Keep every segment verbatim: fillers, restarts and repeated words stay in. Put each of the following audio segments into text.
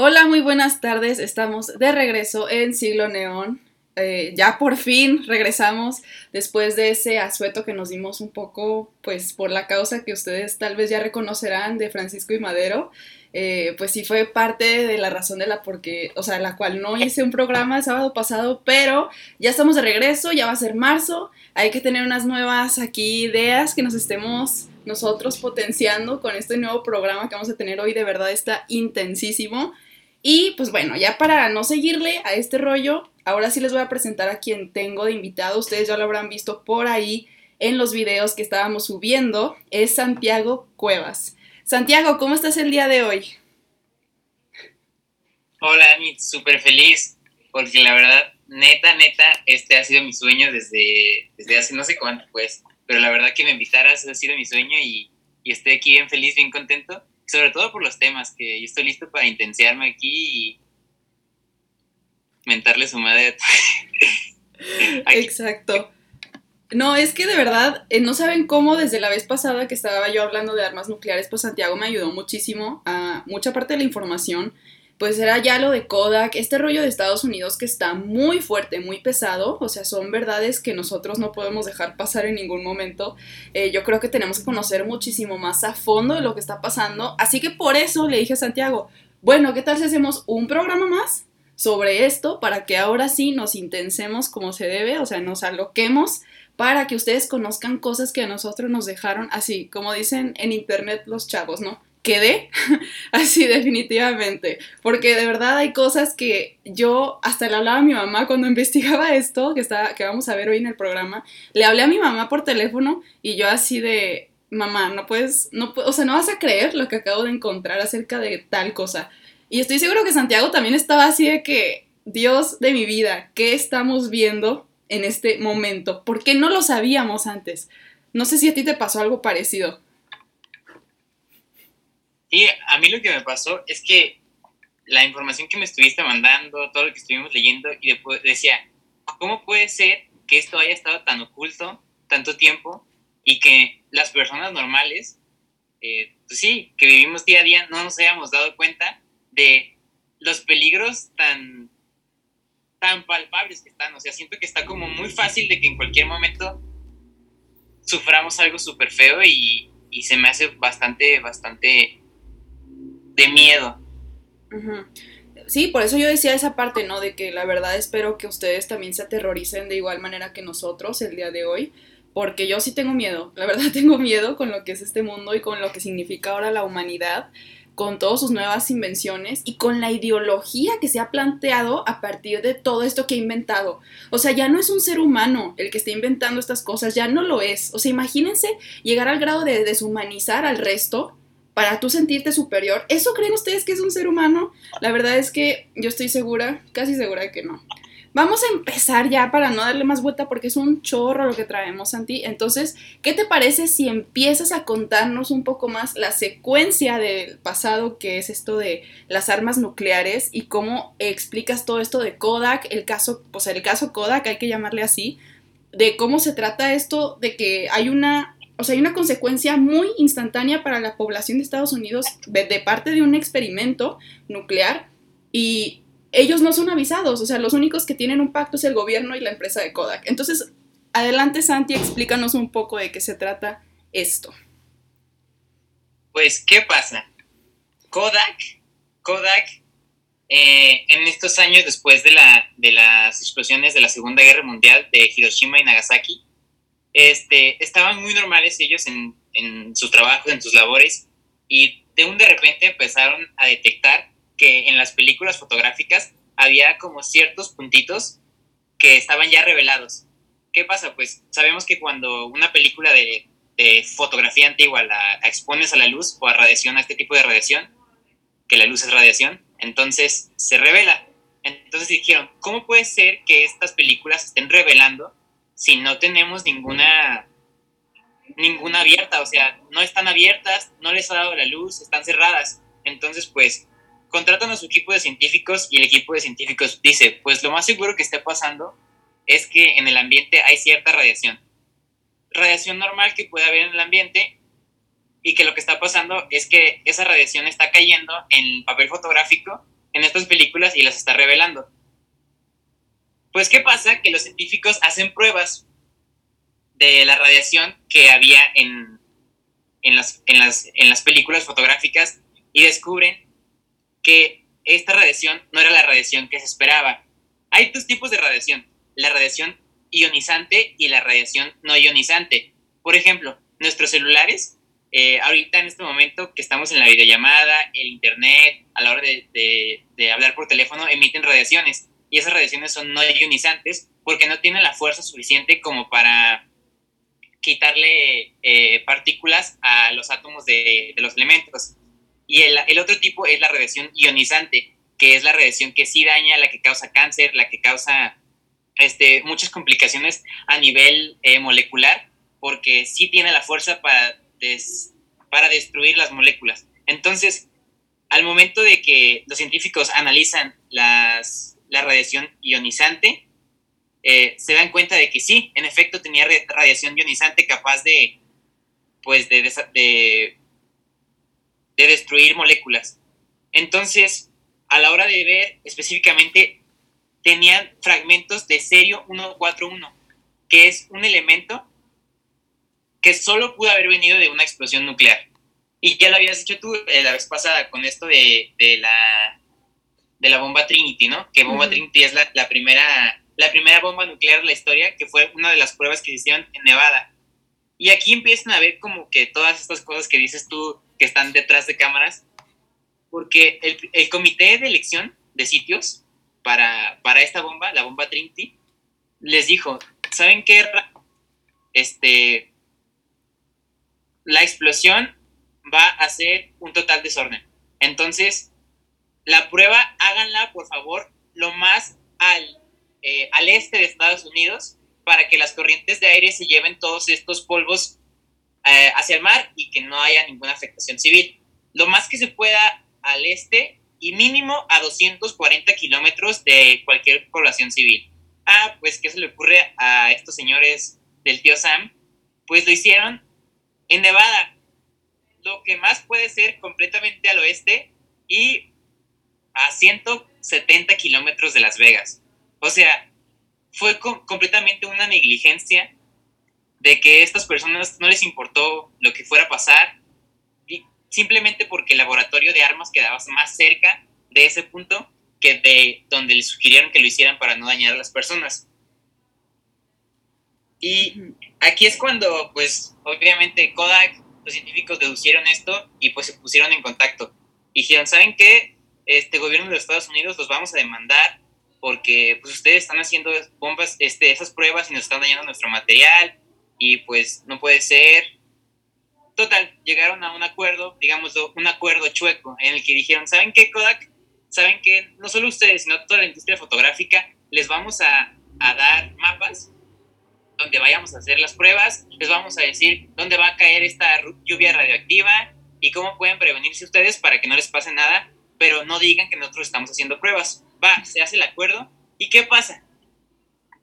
Hola, muy buenas tardes. Estamos de regreso en Siglo Neón. Eh, ya por fin regresamos después de ese asueto que nos dimos un poco, pues por la causa que ustedes tal vez ya reconocerán de Francisco I. Madero. Eh, pues sí fue parte de la razón de la porque, o sea, la cual no hice un programa el sábado pasado, pero ya estamos de regreso, ya va a ser marzo, hay que tener unas nuevas aquí ideas que nos estemos nosotros potenciando con este nuevo programa que vamos a tener hoy, de verdad está intensísimo. Y pues bueno, ya para no seguirle a este rollo, ahora sí les voy a presentar a quien tengo de invitado, ustedes ya lo habrán visto por ahí en los videos que estábamos subiendo, es Santiago Cuevas. Santiago, ¿cómo estás el día de hoy? Hola, Amit, súper feliz, porque la verdad, neta, neta, este ha sido mi sueño desde, desde hace no sé cuánto, pues, pero la verdad que me invitaras ha sido mi sueño y, y estoy aquí bien feliz, bien contento, sobre todo por los temas, que yo estoy listo para intensiarme aquí y mentarle su madre. Exacto. No, es que de verdad, eh, no saben cómo desde la vez pasada que estaba yo hablando de armas nucleares, pues Santiago me ayudó muchísimo a mucha parte de la información, pues era ya lo de Kodak, este rollo de Estados Unidos que está muy fuerte, muy pesado, o sea, son verdades que nosotros no podemos dejar pasar en ningún momento, eh, yo creo que tenemos que conocer muchísimo más a fondo de lo que está pasando, así que por eso le dije a Santiago, bueno, ¿qué tal si hacemos un programa más sobre esto para que ahora sí nos intensemos como se debe, o sea, nos aloquemos, para que ustedes conozcan cosas que a nosotros nos dejaron así, como dicen en internet los chavos, ¿no? Quedé así definitivamente, porque de verdad hay cosas que yo hasta le hablaba a mi mamá cuando investigaba esto, que, está, que vamos a ver hoy en el programa, le hablé a mi mamá por teléfono y yo así de, mamá, no puedes, no, o sea, no vas a creer lo que acabo de encontrar acerca de tal cosa. Y estoy seguro que Santiago también estaba así de que, Dios de mi vida, ¿qué estamos viendo en este momento? ¿Por qué no lo sabíamos antes? No sé si a ti te pasó algo parecido. Sí, a mí lo que me pasó es que la información que me estuviste mandando, todo lo que estuvimos leyendo, y después decía, ¿cómo puede ser que esto haya estado tan oculto tanto tiempo y que las personas normales, eh, pues sí, que vivimos día a día, no nos hayamos dado cuenta de los peligros tan... tan palpables que están? O sea, siento que está como muy fácil de que en cualquier momento suframos algo súper feo y, y se me hace bastante, bastante de miedo. Uh-huh. Sí, por eso yo decía esa parte, ¿no? De que la verdad espero que ustedes también se aterroricen de igual manera que nosotros el día de hoy, porque yo sí tengo miedo, la verdad tengo miedo con lo que es este mundo y con lo que significa ahora la humanidad, con todas sus nuevas invenciones y con la ideología que se ha planteado a partir de todo esto que ha inventado. O sea, ya no es un ser humano el que está inventando estas cosas, ya no lo es. O sea, imagínense llegar al grado de deshumanizar al resto para tú sentirte superior. ¿Eso creen ustedes que es un ser humano? La verdad es que yo estoy segura, casi segura que no. Vamos a empezar ya para no darle más vuelta porque es un chorro lo que traemos, Santi. Entonces, ¿qué te parece si empiezas a contarnos un poco más la secuencia del pasado, que es esto de las armas nucleares, y cómo explicas todo esto de Kodak, el caso, o sea, el caso Kodak, hay que llamarle así, de cómo se trata esto de que hay una, o sea, hay una consecuencia muy instantánea para la población de Estados Unidos de parte de un experimento nuclear y ellos no son avisados, o sea, los únicos que tienen un pacto es el gobierno y la empresa de Kodak. Entonces, adelante Santi, explícanos un poco de qué se trata esto. Pues, ¿qué pasa? Kodak, Kodak, eh, en estos años después de, la, de las explosiones de la Segunda Guerra Mundial de Hiroshima y Nagasaki, este, estaban muy normales ellos en, en sus trabajos, en sus labores, y de un de repente empezaron a detectar que en las películas fotográficas había como ciertos puntitos que estaban ya revelados. ¿Qué pasa? Pues sabemos que cuando una película de, de fotografía antigua la, la expones a la luz o a radiación, a este tipo de radiación, que la luz es radiación, entonces se revela. Entonces dijeron, ¿cómo puede ser que estas películas estén revelando si no tenemos ninguna, ninguna abierta? O sea, no están abiertas, no les ha dado la luz, están cerradas. Entonces, pues, contratan a su equipo de científicos y el equipo de científicos dice, pues lo más seguro que está pasando es que en el ambiente hay cierta radiación. Radiación normal que puede haber en el ambiente y que lo que está pasando es que esa radiación está cayendo en el papel fotográfico en estas películas y las está revelando. Pues, ¿qué pasa? Que los científicos hacen pruebas de la radiación que había en, en, las, en, las, en las películas fotográficas y descubren que esta radiación no era la radiación que se esperaba. Hay dos tipos de radiación, la radiación ionizante y la radiación no ionizante. Por ejemplo, nuestros celulares, eh, ahorita en este momento que estamos en la videollamada, el internet, a la hora de, de, de hablar por teléfono, emiten radiaciones. Y esas radiaciones son no ionizantes porque no tienen la fuerza suficiente como para quitarle eh, partículas a los átomos de, de los elementos. Y el, el otro tipo es la radiación ionizante, que es la radiación que sí daña, la que causa cáncer, la que causa este, muchas complicaciones a nivel eh, molecular, porque sí tiene la fuerza para, des, para destruir las moléculas. Entonces, al momento de que los científicos analizan las, la radiación ionizante, eh, se dan cuenta de que sí, en efecto tenía radiación ionizante capaz de, pues de, de, de destruir moléculas. Entonces, a la hora de ver específicamente, tenían fragmentos de Cerium ciento cuarenta y uno, que es un elemento que solo pudo haber venido de una explosión nuclear. Y ya lo habías dicho tú eh, la vez pasada con esto de, de, la, de la bomba Trinity, ¿no? Que bomba uh-huh. Trinity es la, la, primera, la primera bomba nuclear de la historia, que fue una de las pruebas que se hicieron en Nevada. Y aquí empiezan a ver como que todas estas cosas que dices tú que están detrás de cámaras, porque el, el comité de elección de sitios para, para esta bomba, la bomba Trinity, les dijo, ¿saben qué? Este, la explosión va a ser un total desorden. Entonces, la prueba, háganla, por favor, lo más al, eh, al este de Estados Unidos para que las corrientes de aire se lleven todos estos polvos eh, hacia el mar y que no haya ninguna afectación civil. Lo más que se pueda al este y mínimo a doscientos cuarenta kilómetros de cualquier población civil. Ah, pues, ¿qué se le ocurre a estos señores del tío Sam? Pues lo hicieron en Nevada, lo que más puede ser completamente al oeste y a ciento setenta kilómetros de Las Vegas. O sea, fue co- completamente una negligencia de que a estas personas no les importó lo que fuera a pasar, y simplemente porque el laboratorio de armas quedaba más cerca de ese punto que de donde les sugirieron que lo hicieran para no dañar a las personas. Y aquí es cuando, pues, obviamente Kodak, los científicos deducieron esto y pues se pusieron en contacto. Y dijeron, ¿saben qué? Este gobierno de los Estados Unidos los vamos a demandar porque pues ustedes están haciendo bombas, este, esas pruebas y nos están dañando nuestro material y pues no puede ser. Total, llegaron a un acuerdo, digamos un acuerdo chueco en el que dijeron, ¿saben qué, Kodak? ¿Saben qué? No solo ustedes, sino toda la industria fotográfica, les vamos a, a dar mapas donde vayamos a hacer las pruebas, les vamos a decir dónde va a caer esta lluvia radioactiva y cómo pueden prevenirse ustedes para que no les pase nada, pero no digan que nosotros estamos haciendo pruebas. Va, se hace el acuerdo, ¿y qué pasa?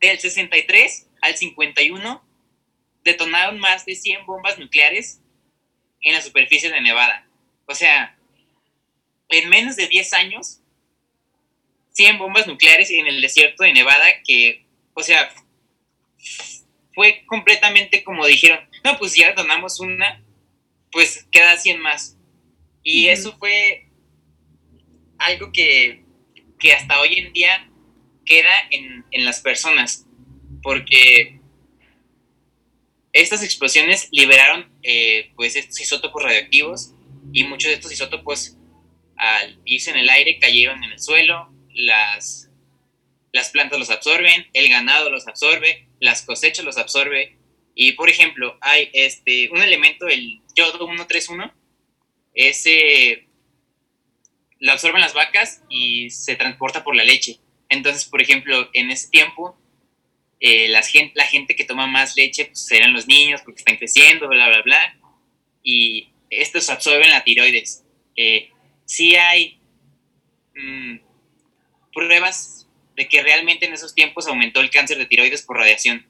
Del sesenta y tres al cincuenta y uno detonaron más de cien bombas nucleares en la superficie de Nevada. O sea, en menos de diez años, cien bombas nucleares en el desierto de Nevada que, o sea, fue completamente como dijeron, no, pues ya donamos una, pues queda cien más. Y uh-huh. eso fue algo que, que hasta hoy en día queda en, en las personas, porque estas explosiones liberaron eh, pues estos isótopos radioactivos y muchos de estos isótopos al irse en el aire cayeron en el suelo, las, las plantas los absorben, el ganado los absorbe, las cosechas los absorbe, y por ejemplo, hay este, un elemento, el yodo ciento treinta y uno, ese lo absorben las vacas y se transporta por la leche. Entonces, por ejemplo, en ese tiempo, eh, la, gente, la gente que toma más leche pues, serán los niños porque están creciendo, bla, bla, bla, y estos absorben la tiroides. Eh, sí hay mmm, pruebas de que realmente en esos tiempos aumentó el cáncer de tiroides por radiación.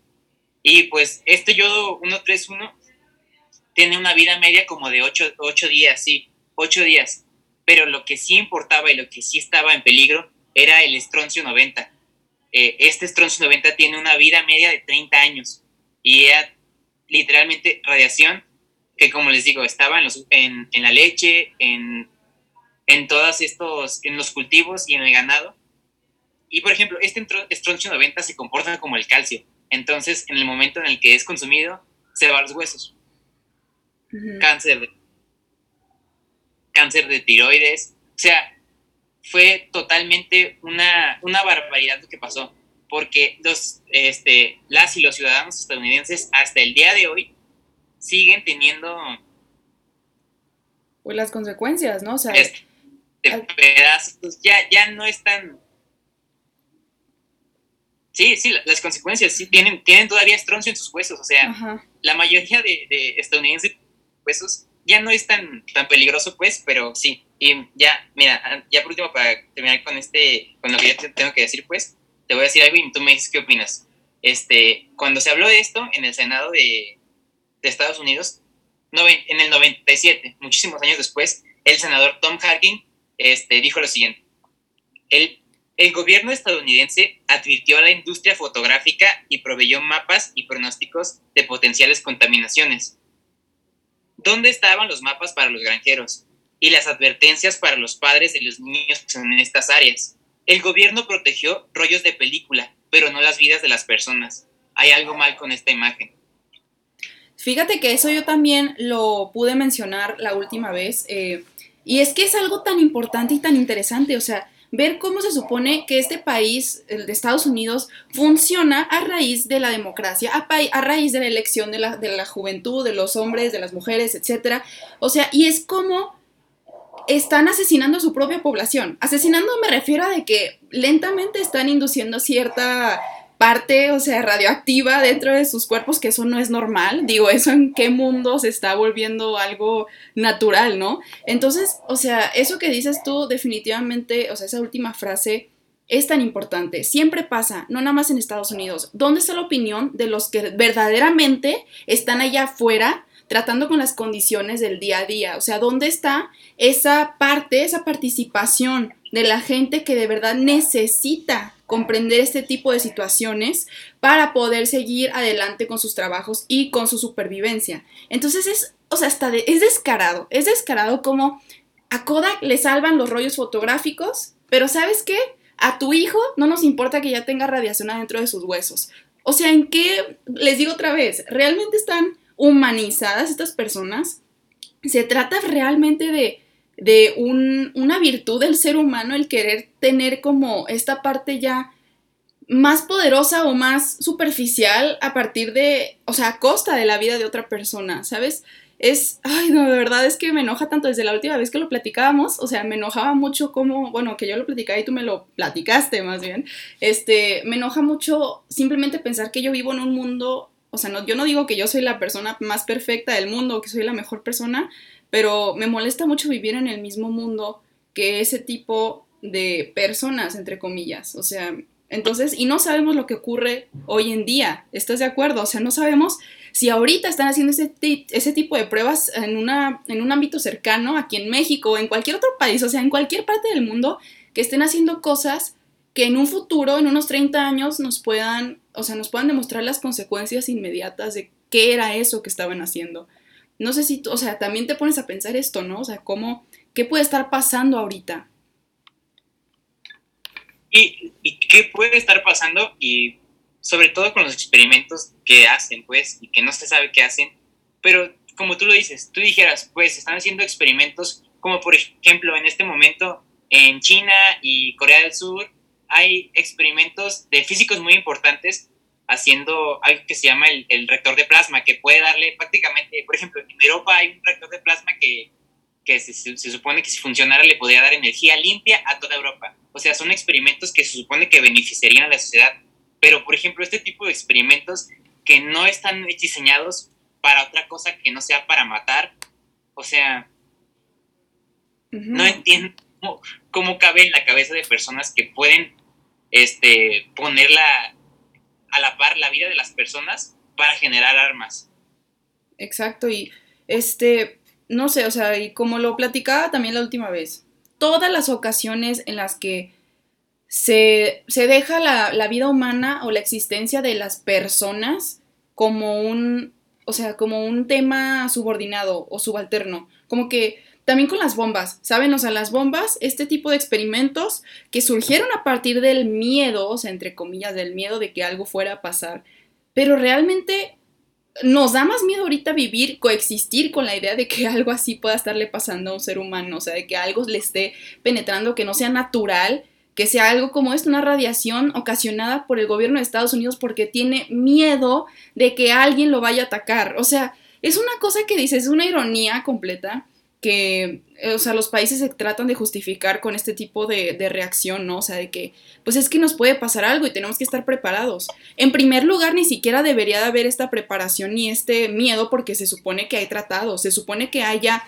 Y pues este yodo ciento treinta y uno tiene una vida media como de ocho días, sí, ocho días. pero lo que sí importaba y lo que sí estaba en peligro era el Strontium noventa. Eh, este Strontium noventa tiene una vida media de treinta años y era literalmente radiación que, como les digo, estaba en, los, en, en la leche, en, en todos estos, en los cultivos y en el ganado. Y, por ejemplo, este Strontium noventa se comporta como el calcio. Entonces, en el momento en el que es consumido, se va a los huesos. Uh-huh. Cáncer de, cáncer de tiroides. O sea, fue totalmente una, una barbaridad lo que pasó. Porque los, este, las y los ciudadanos estadounidenses, hasta el día de hoy, siguen teniendo... Pues las consecuencias, ¿no? O sea, este, al... pedazos. Ya, ya no están... Sí, sí, las consecuencias, sí, tienen, tienen todavía estroncio en sus huesos, o sea, ajá, la mayoría de, de estadounidenses huesos ya no es tan, tan peligroso, pues, pero sí, y ya, mira, ya por último, para terminar con este, con lo que ya tengo que decir, pues, te voy a decir algo y tú me dices qué opinas. Este, cuando se habló de esto en el Senado de, de Estados Unidos, noven, en el noventa y siete, muchísimos años después, el senador Tom Harkin, este, dijo lo siguiente, él... El gobierno estadounidense advirtió a la industria fotográfica y proveyó mapas y pronósticos de potenciales contaminaciones. ¿Dónde estaban los mapas para los granjeros y las advertencias para los padres de los niños en estas áreas? El gobierno protegió rollos de película, pero no las vidas de las personas. Hay algo mal con esta imagen. Fíjate que eso yo también lo pude mencionar la última vez, eh, y es que es algo tan importante y tan interesante, o sea, ver cómo se supone que este país, el de Estados Unidos, funciona a raíz de la democracia, a, pa- a raíz de la elección de la, de la juventud, de los hombres, de las mujeres, etcétera. O sea, y es como están asesinando a su propia población. Asesinando me refiero a de que lentamente están induciendo cierta parte, o sea, radioactiva dentro de sus cuerpos, que eso no es normal. Digo, eso en qué mundo se está volviendo algo natural, ¿no? Entonces, o sea, eso que dices tú definitivamente, o sea, esa última frase es tan importante. Siempre pasa, no nada más en Estados Unidos. ¿Dónde está la opinión de los que verdaderamente están allá afuera tratando con las condiciones del día a día? O sea, ¿dónde está esa parte, esa participación de la gente que de verdad necesita comprender este tipo de situaciones para poder seguir adelante con sus trabajos y con su supervivencia? Entonces es, o sea, hasta de, es descarado, es descarado como a Kodak le salvan los rollos fotográficos, pero ¿sabes qué? A tu hijo no nos importa que ya tenga radiación adentro de sus huesos. O sea, ¿en qué? Les digo otra vez, ¿realmente están humanizadas estas personas? ¿Se trata realmente de... de un, una virtud del ser humano el querer tener como esta parte ya más poderosa o más superficial a partir de, o sea, a costa de la vida de otra persona, ¿sabes? Es, ay, no, de verdad es que me enoja tanto desde la última vez que lo platicábamos, o sea, me enojaba mucho como, bueno, que yo lo platicaba y tú me lo platicaste más bien, este, me enoja mucho simplemente pensar que yo vivo en un mundo, o sea, no, yo no digo que yo soy la persona más perfecta del mundo, que soy la mejor persona, pero me molesta mucho vivir en el mismo mundo que ese tipo de personas, entre comillas. O sea, entonces, y no sabemos lo que ocurre hoy en día, ¿estás de acuerdo? O sea, no sabemos si ahorita están haciendo ese, t- ese tipo de pruebas en, una, en un ámbito cercano, aquí en México o en cualquier otro país, o sea, en cualquier parte del mundo, que estén haciendo cosas que en un futuro, en unos treinta años, nos puedan, o sea, nos puedan demostrar las consecuencias inmediatas de qué era eso que estaban haciendo. No sé si, tú, o sea, también te pones a pensar esto, ¿no? O sea, ¿cómo, qué puede estar pasando ahorita? Y, y qué puede estar pasando, y sobre todo con los experimentos que hacen, pues, y que no se sabe qué hacen, pero como tú lo dices, tú dijeras, pues, están haciendo experimentos como, por ejemplo, en este momento, en China y Corea del Sur, hay experimentos de físicos muy importantes haciendo algo que se llama el, el reactor de plasma, que puede darle prácticamente, por ejemplo, en Europa hay un reactor de plasma que, que se, se, se supone que si funcionara le podría dar energía limpia a toda Europa. O sea, son experimentos que se supone que beneficiarían a la sociedad, pero por ejemplo este tipo de experimentos que no están diseñados para otra cosa que no sea para matar, o sea, uh-huh. No entiendo cómo, cómo cabe en la cabeza de personas que pueden este, ponerla a la par la vida de las personas para generar armas. Exacto, y este, no sé, o sea, y como lo platicaba también la última vez, todas las ocasiones en las que se, se deja la, la vida humana o la existencia de las personas como un, o sea, como un tema subordinado o subalterno. Como que también con las bombas, ¿saben? O sea, las bombas, este tipo de experimentos que surgieron a partir del miedo, o sea, entre comillas, del miedo de que algo fuera a pasar, pero realmente nos da más miedo ahorita vivir, coexistir con la idea de que algo así pueda estarle pasando a un ser humano, o sea, de que algo le esté penetrando, que no sea natural, que sea algo como esto, una radiación ocasionada por el gobierno de Estados Unidos porque tiene miedo de que alguien lo vaya a atacar. O sea, es una cosa que dices, es una ironía completa que, o sea, los países se tratan de justificar con este tipo de, de reacción, ¿no? O sea, de que, pues es que nos puede pasar algo y tenemos que estar preparados. En primer lugar, ni siquiera debería de haber esta preparación ni este miedo porque se supone que hay tratados, se supone que haya,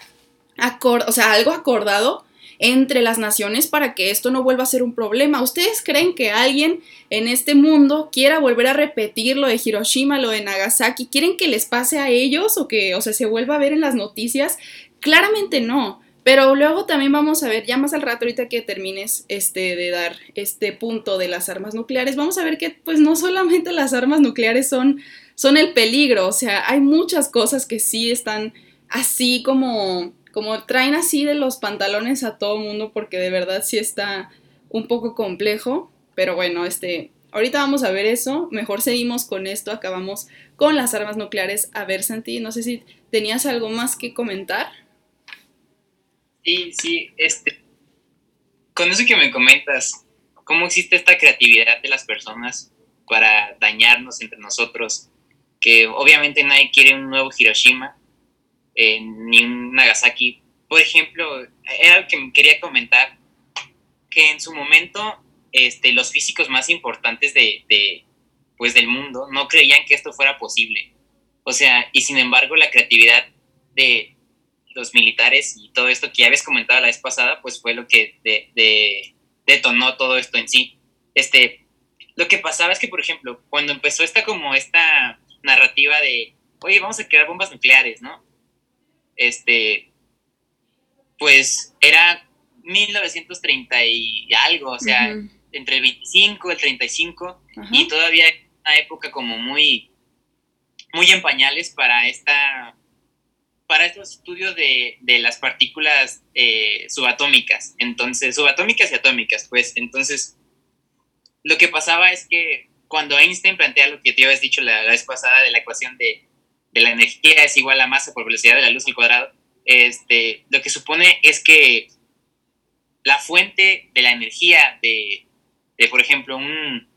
acord- o sea, algo acordado entre las naciones para que esto no vuelva a ser un problema. ¿Ustedes creen que alguien en este mundo quiera volver a repetir lo de Hiroshima, lo de Nagasaki? ¿Quieren que les pase a ellos o que, o sea, se vuelva a ver en las noticias? Claramente no, pero luego también vamos a ver, ya más al rato, ahorita que termines este, de dar este punto de las armas nucleares, vamos a ver que pues no solamente las armas nucleares son, son el peligro, o sea, hay muchas cosas que sí están así como, como traen así de los pantalones a todo mundo, porque de verdad sí está un poco complejo, pero bueno, este... ahorita vamos a ver eso, mejor seguimos con esto, acabamos con las armas nucleares. A ver, Santi, no sé si tenías algo más que comentar. Sí, sí, este, con eso que me comentas, ¿cómo existe esta creatividad de las personas para dañarnos entre nosotros? Que obviamente nadie quiere un nuevo Hiroshima, eh, ni un Nagasaki. Por ejemplo, era lo que quería comentar, que en su momento... Este, los físicos más importantes de, de, pues del mundo no creían que esto fuera posible. O sea, y sin embargo la creatividad de los militares y todo esto que ya habías comentado la vez pasada, pues fue lo que de, de, detonó todo esto en sí. Este, lo que pasaba es que, por ejemplo, cuando empezó esta, como esta narrativa de, oye, vamos a crear bombas nucleares, ¿no? Este, pues era mil novecientos treinta y algo, o sea... Uh-huh. Entre el veinticinco, el treinta y cinco, ajá, y todavía una época como muy, muy en pañales para, esta, para estos estudios de, de las partículas eh, subatómicas, entonces, subatómicas y atómicas, pues, entonces, lo que pasaba es que cuando Einstein plantea lo que te habías dicho la, la vez pasada de la ecuación de, de la energía es igual a masa por velocidad de la luz al cuadrado, este, lo que supone es que la fuente de la energía de... de, por ejemplo, un,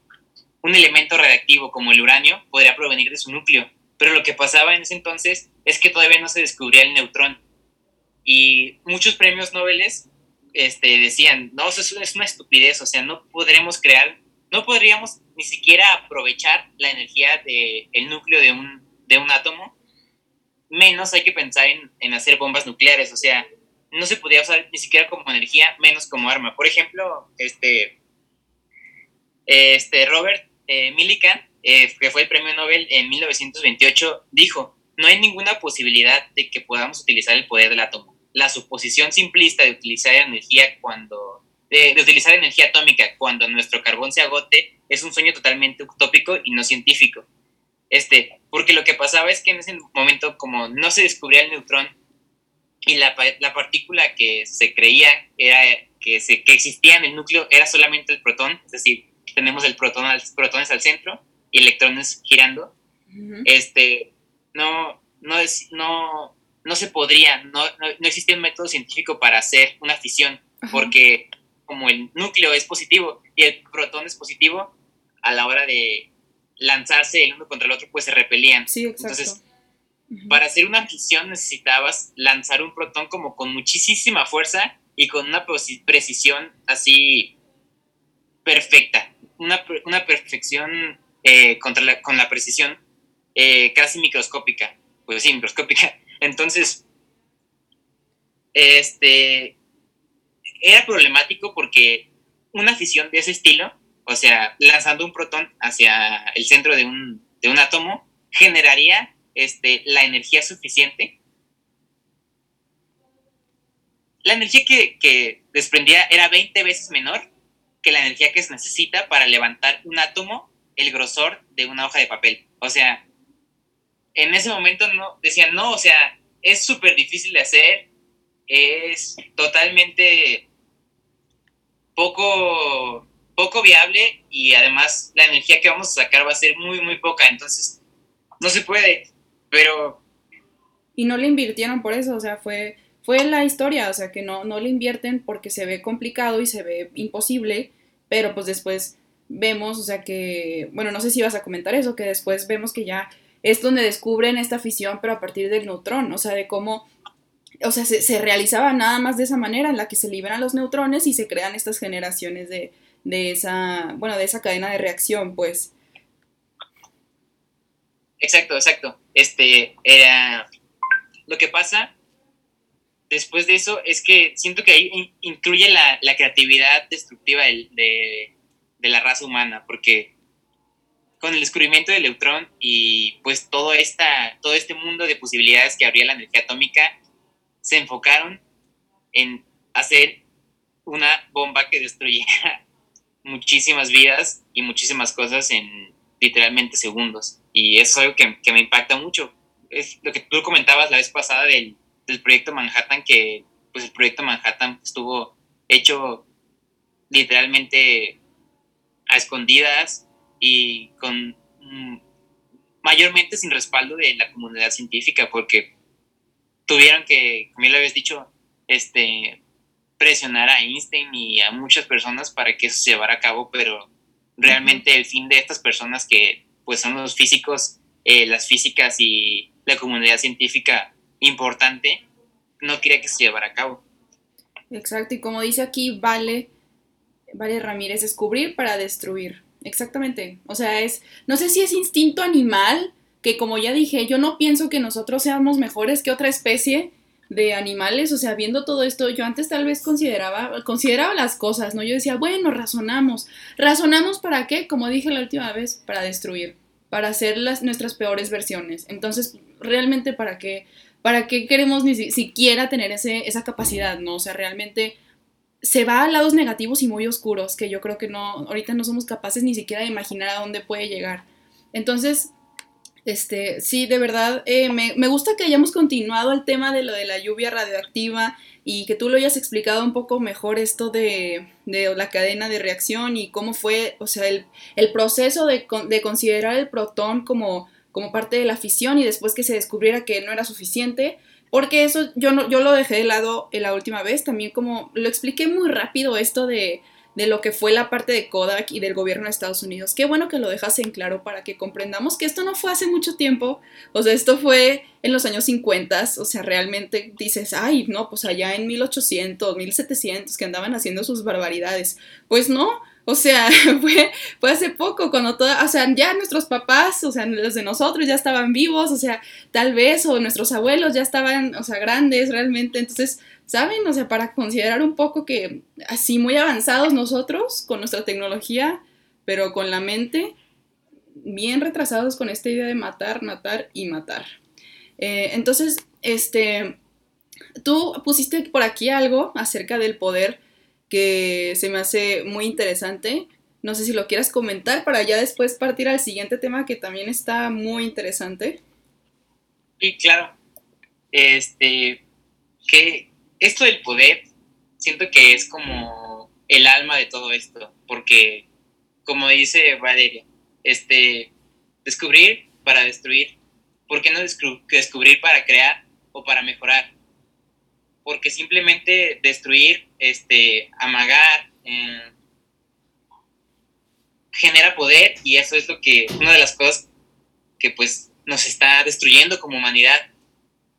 un elemento radiactivo como el uranio podría provenir de su núcleo. Pero lo que pasaba en ese entonces es que todavía no se descubría el neutrón. Y muchos premios Nobel este, decían, no, eso es una estupidez, o sea, no podremos crear, no podríamos ni siquiera aprovechar la energía del núcleo de un, de un átomo, menos hay que pensar en, en hacer bombas nucleares, o sea, no se podía usar ni siquiera como energía, menos como arma. Por ejemplo, este... Este, Robert eh, Millikan, eh, que fue el premio Nobel en mil novecientos veintiocho, dijo, no hay ninguna posibilidad de que podamos utilizar el poder del átomo. La suposición simplista de utilizar energía, cuando, de, de utilizar energía atómica cuando nuestro carbón se agote es un sueño totalmente utópico y no científico. Este, porque lo que pasaba es que en ese momento, como no se descubría el neutrón y la, la partícula que se creía era, que, se, que existía en el núcleo era solamente el protón, es decir, tenemos el protón al, protones al centro y electrones girando, uh-huh. este, no, no, es, no, no se podría, no, no, no existe un método científico para hacer una fisión, uh-huh. porque como el núcleo es positivo y el protón es positivo, a la hora de lanzarse el uno contra el otro, pues se repelían. Sí, exacto. Entonces, uh-huh. para hacer una fisión necesitabas lanzar un protón como con muchísima fuerza y con una precisión así perfecta. Una, una perfección eh, contra la, con la precisión eh, casi microscópica, pues sí, microscópica. Entonces, este, era problemático porque una fisión de ese estilo, o sea, lanzando un protón hacia el centro de un, de un átomo, generaría este, la energía suficiente la energía que, que desprendía era veinte veces menor que la energía que se necesita para levantar un átomo, el grosor de una hoja de papel. O sea, en ese momento no, decían, no, o sea, es súper difícil de hacer, es totalmente poco, poco viable, y además la energía que vamos a sacar va a ser muy, muy poca, entonces no se puede, pero... Y no le invirtieron por eso, o sea, fue... Fue la historia, o sea, que no, no le invierten porque se ve complicado y se ve imposible, pero pues después vemos, o sea, que, bueno, no sé si vas a comentar eso, que después vemos que ya es donde descubren esta fisión, pero a partir del neutrón, o sea, de cómo, o sea, se, se realizaba nada más de esa manera en la que se liberan los neutrones y se crean estas generaciones de, de esa, bueno, de esa cadena de reacción, pues. Exacto, exacto. Este, era lo que pasa... Después de eso, es que siento que ahí incluye la, la creatividad destructiva de, de, de la raza humana, porque con el descubrimiento del neutrón y pues todo, esta, todo este mundo de posibilidades que abría la energía atómica, se enfocaron en hacer una bomba que destruyera muchísimas vidas y muchísimas cosas en literalmente segundos. Y eso es algo que, que me impacta mucho. Es lo que tú comentabas la vez pasada del... del proyecto Manhattan, que pues el proyecto Manhattan estuvo hecho literalmente a escondidas y con mayormente sin respaldo de la comunidad científica, porque tuvieron que, como ya lo habías dicho, este, presionar a Einstein y a muchas personas para que eso se llevara a cabo, pero realmente el fin de estas personas que pues son los físicos, eh, las físicas y la comunidad científica importante, no quería que se llevara a cabo. Exacto, y como dice aquí, vale, vale Ramírez, descubrir para destruir. Exactamente, o sea, es, no sé si es instinto animal, que como ya dije, yo no pienso que nosotros seamos mejores que otra especie de animales, o sea, viendo todo esto, yo antes tal vez consideraba, consideraba las cosas, ¿no? Yo decía, bueno, razonamos, ¿razonamos para qué? Como dije la última vez, para destruir, para hacer las, nuestras peores versiones. Entonces, realmente, ¿para qué? ¿Para qué queremos ni siquiera tener ese, esa capacidad, no? O sea, realmente se va a lados negativos y muy oscuros, que yo creo que no, ahorita no somos capaces ni siquiera de imaginar a dónde puede llegar. Entonces, este, sí, de verdad, eh, me, me gusta que hayamos continuado el tema de lo de la lluvia radioactiva y que tú lo hayas explicado un poco mejor esto de, de la cadena de reacción y cómo fue, o sea, el, el proceso de, de considerar el protón como... como parte de la fisión y después que se descubriera que no era suficiente, porque eso yo no yo lo dejé de lado en la última vez, también como lo expliqué muy rápido esto de, de lo que fue la parte de Kodak y del gobierno de Estados Unidos. Qué bueno que lo dejas en claro para que comprendamos que esto no fue hace mucho tiempo, o sea, esto fue en los años cincuenta, o sea, realmente dices, ay, no, pues allá en mil ochocientos, mil setecientos, que andaban haciendo sus barbaridades, pues no. O sea, fue, fue hace poco, cuando toda, o sea, ya nuestros papás, o sea, los de nosotros ya estaban vivos, o sea, tal vez, o nuestros abuelos ya estaban, o sea, grandes realmente, entonces, ¿saben? O sea, para considerar un poco que así muy avanzados nosotros, con nuestra tecnología, pero con la mente, bien retrasados con esta idea de matar, matar y matar. Eh, entonces, este, tú pusiste por aquí algo acerca del poder que se me hace muy interesante, no sé si lo quieras comentar para ya después partir al siguiente tema que también está muy interesante. Sí, claro, este, que esto del poder siento que es como el alma de todo esto, porque como dice Valeria, este, descubrir para destruir, ¿por qué no descubrir para crear o para mejorar? Porque simplemente destruir, este, amagar, eh, genera poder, y eso es lo que, una de las cosas que pues nos está destruyendo como humanidad.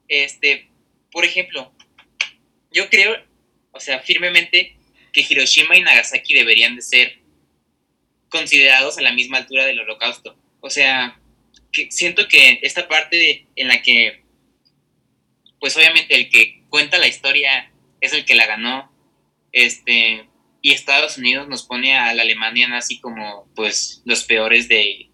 Este, por ejemplo, yo creo, o sea, firmemente que Hiroshima y Nagasaki deberían de ser considerados a la misma altura del Holocausto. O sea, que siento que esta parte de, en la que, pues obviamente el que cuenta la historia es el que la ganó, este, y Estados Unidos nos pone a la Alemania nazi como pues los peores, de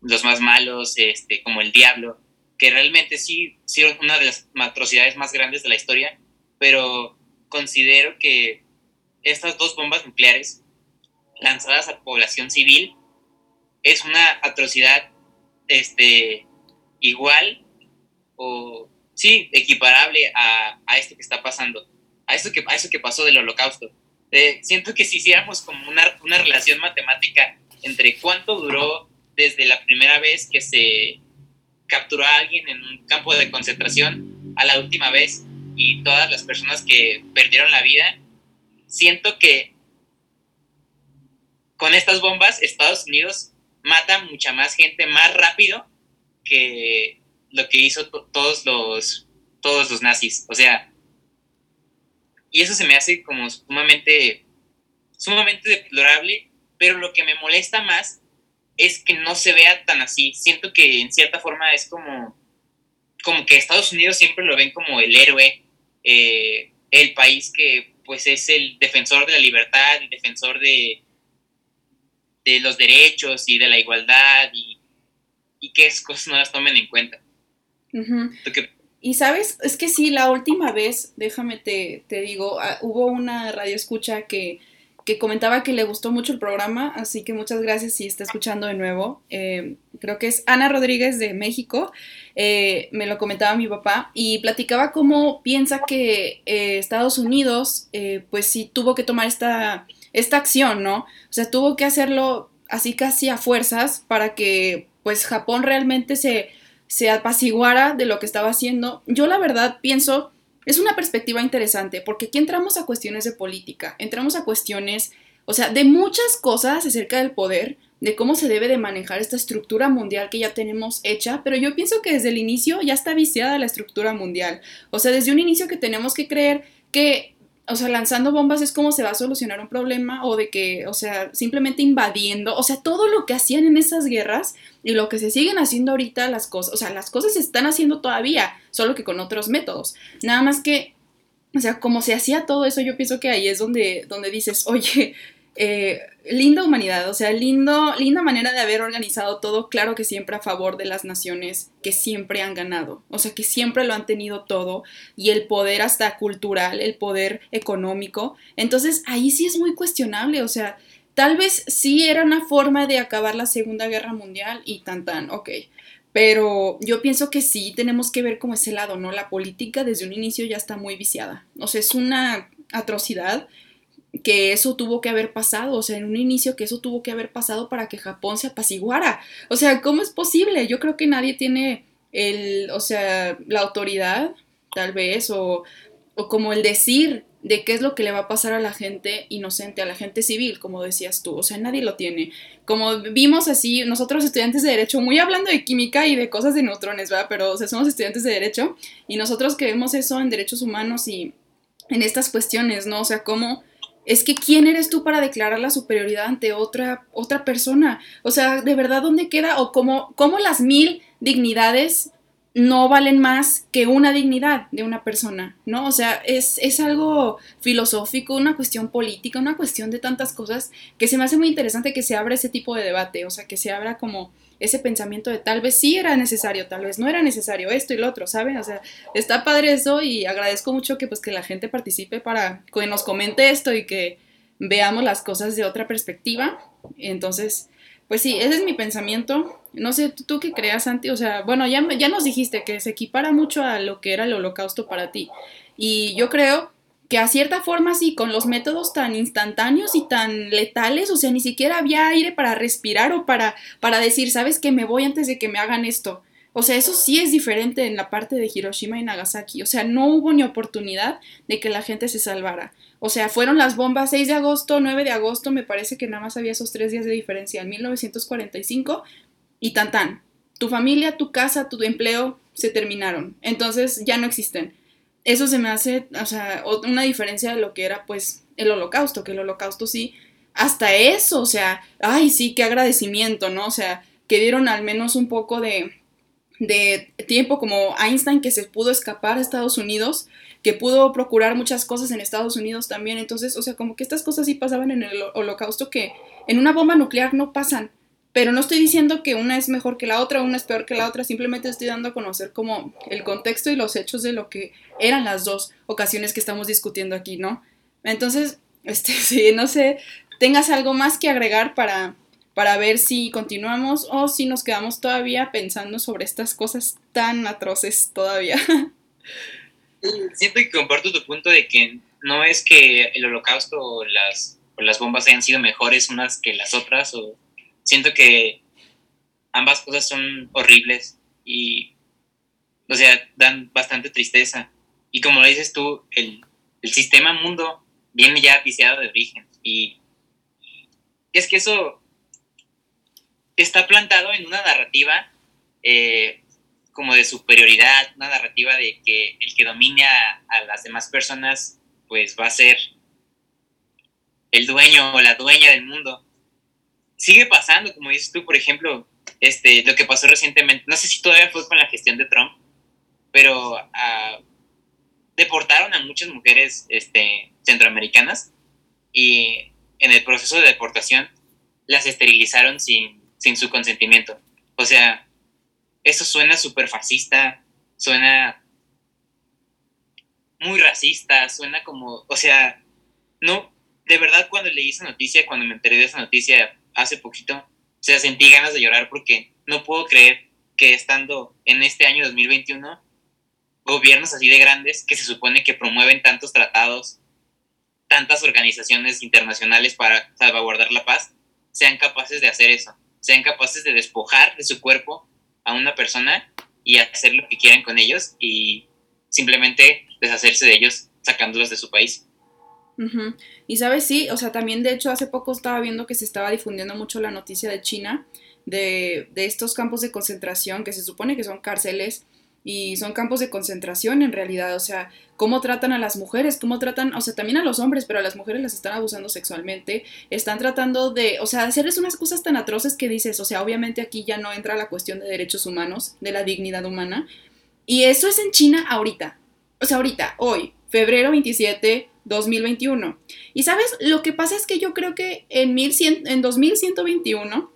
los más malos, este, como el diablo, que realmente sí, sí, una de las atrocidades más grandes de la historia, pero considero que estas dos bombas nucleares lanzadas a población civil es una atrocidad este, igual o sí, equiparable a, a esto que está pasando, a esto que, a eso que pasó del Holocausto. Eh, siento que si hiciéramos como una, una relación matemática entre cuánto duró desde la primera vez que se capturó a alguien en un campo de concentración a la última vez y todas las personas que perdieron la vida, siento que con estas bombas Estados Unidos mata mucha más gente más rápido que lo que hizo to- todos los todos los nazis, o sea, y eso se me hace como sumamente sumamente deplorable, pero lo que me molesta más es que no se vea tan así. Siento que en cierta forma es como como que Estados Unidos siempre lo ven como el héroe, eh, el país que pues es el defensor de la libertad, el defensor de de los derechos y de la igualdad y, y que esas cosas no las tomen en cuenta. Uh-huh. Y sabes, es que sí, la última vez, déjame te, te digo, uh, hubo una radioescucha que, que comentaba que le gustó mucho el programa, así que muchas gracias si está escuchando de nuevo. Eh, creo que es Ana Rodríguez de México, eh, me lo comentaba mi papá, y platicaba cómo piensa que eh, Estados Unidos, eh, pues sí tuvo que tomar esta... esta acción, ¿no? O sea, tuvo que hacerlo así casi a fuerzas para que, pues, Japón realmente se, se apaciguara de lo que estaba haciendo. Yo, la verdad, pienso, es una perspectiva interesante, porque aquí entramos a cuestiones de política, entramos a cuestiones, o sea, de muchas cosas acerca del poder, de cómo se debe de manejar esta estructura mundial que ya tenemos hecha, pero yo pienso que desde el inicio ya está viciada la estructura mundial. O sea, desde un inicio que tenemos que creer que o sea, lanzando bombas es como se va a solucionar un problema, o de que, o sea, simplemente invadiendo, o sea, todo lo que hacían en esas guerras y lo que se siguen haciendo ahorita las cosas, o sea, las cosas se están haciendo todavía, solo que con otros métodos, nada más que, o sea, como se hacía todo eso, yo pienso que ahí es donde, donde dices, oye, eh, linda humanidad, o sea, lindo, linda manera de haber organizado todo, claro que siempre a favor de las naciones que siempre han ganado, o sea, que siempre lo han tenido todo, y el poder hasta cultural, el poder económico, entonces ahí sí es muy cuestionable, o sea, tal vez sí era una forma de acabar la Segunda Guerra Mundial y tan tan, ok, pero yo pienso que sí tenemos que ver como ese lado, ¿no? La política desde un inicio ya está muy viciada, o sea, es una atrocidad, que eso tuvo que haber pasado, o sea, en un inicio que eso tuvo que haber pasado para que Japón se apaciguara, o sea, ¿cómo es posible? Yo creo que nadie tiene el, o sea, la autoridad, tal vez, o, o como el decir de qué es lo que le va a pasar a la gente inocente, a la gente civil, como decías tú, o sea, nadie lo tiene, como vimos así, nosotros estudiantes de Derecho, muy hablando de química y de cosas de neutrones, ¿verdad? Pero, o sea, somos estudiantes de Derecho, y nosotros que vemos eso en Derechos Humanos y en estas cuestiones, ¿no? O sea, cómo es que ¿quién eres tú para declarar la superioridad ante otra, otra persona? O sea, ¿de verdad dónde queda? ¿O cómo, cómo las mil dignidades no valen más que una dignidad de una persona? ¿No? O sea, es, es algo filosófico, una cuestión política, una cuestión de tantas cosas que se me hace muy interesante que se abra ese tipo de debate, o sea, que se abra como ese pensamiento de tal vez sí era necesario, tal vez no era necesario esto y lo otro, ¿saben? O sea, está padre eso y agradezco mucho que, pues, que la gente participe para que nos comente esto y que veamos las cosas de otra perspectiva. Entonces, pues sí, ese es mi pensamiento. No sé, ¿tú, tú qué creas, Santi? O sea, bueno, ya, ya nos dijiste que se equipara mucho a lo que era el Holocausto para ti. Y yo creo que a cierta forma sí, con los métodos tan instantáneos y tan letales, o sea, ni siquiera había aire para respirar o para, para decir, ¿sabes qué? Me voy antes de que me hagan esto. O sea, eso sí es diferente en la parte de Hiroshima y Nagasaki. O sea, no hubo ni oportunidad de que la gente se salvara. O sea, fueron las bombas seis de agosto, nueve de agosto, me parece que nada más había esos tres días de diferencia, en mil novecientos cuarenta y cinco, y tan tan. Tu familia, tu casa, tu empleo se terminaron. Entonces ya no existen. Eso se me hace, o sea, una diferencia de lo que era, pues, el Holocausto, que el Holocausto sí, hasta eso, o sea, ay, sí, qué agradecimiento, ¿no? O sea, que dieron al menos un poco de... de tiempo como Einstein que se pudo escapar a Estados Unidos, que pudo procurar muchas cosas en Estados Unidos también, entonces, o sea, como que estas cosas sí pasaban en el Holocausto que en una bomba nuclear no pasan, Pero no estoy diciendo que una es mejor que la otra, una es peor que la otra, simplemente estoy dando a conocer como el contexto y los hechos de lo que eran las dos ocasiones que estamos discutiendo aquí, ¿no? Entonces, este, sí, no sé, tengas algo más que agregar para, para ver si continuamos o si nos quedamos todavía pensando sobre estas cosas tan atroces todavía. Siento que comparto tu punto de que no es que el holocausto o las, o las bombas hayan sido mejores unas que las otras, o... Siento que ambas cosas son horribles y, o sea, dan bastante tristeza. Y como lo dices tú, el, el sistema mundo viene ya viciado de origen. Y es que eso está plantado en una narrativa eh, como de superioridad, una narrativa de que el que domine a, a las demás personas, pues va a ser el dueño o la dueña del mundo. Sigue pasando, como dices tú, por ejemplo, este, lo que pasó recientemente, no sé si todavía fue con la gestión de Trump, pero uh, deportaron a muchas mujeres este, centroamericanas y en el proceso de deportación las esterilizaron sin, sin su consentimiento. O sea, eso suena súper fascista, suena muy racista, suena como, o sea, no, de verdad cuando leí esa noticia, cuando me enteré de esa noticia, hace poquito, o sea, sentí ganas de llorar porque no puedo creer que estando en este año dos mil veintiuno, gobiernos así de grandes que se supone que promueven tantos tratados, tantas organizaciones internacionales para salvaguardar la paz, sean capaces de hacer eso, sean capaces de despojar de su cuerpo a una persona y hacer lo que quieran con ellos y simplemente deshacerse de ellos sacándolos de su país. Uh-huh. Y sabes, sí, o sea, también de hecho hace poco estaba viendo que se estaba difundiendo mucho la noticia de China, de, de estos campos de concentración que se supone que son cárceles y son campos de concentración en realidad, o sea, cómo tratan a las mujeres, cómo tratan, o sea, también a los hombres, pero a las mujeres las están abusando sexualmente, están tratando de, o sea, hacerles unas cosas tan atroces que dices, o sea, obviamente aquí ya no entra la cuestión de derechos humanos, de la dignidad humana, y eso es en China ahorita, o sea, ahorita, hoy, febrero veintisiete... dos mil veintiuno. Y sabes, lo que pasa es que yo creo que en, mil cien, en dos mil ciento veintiuno,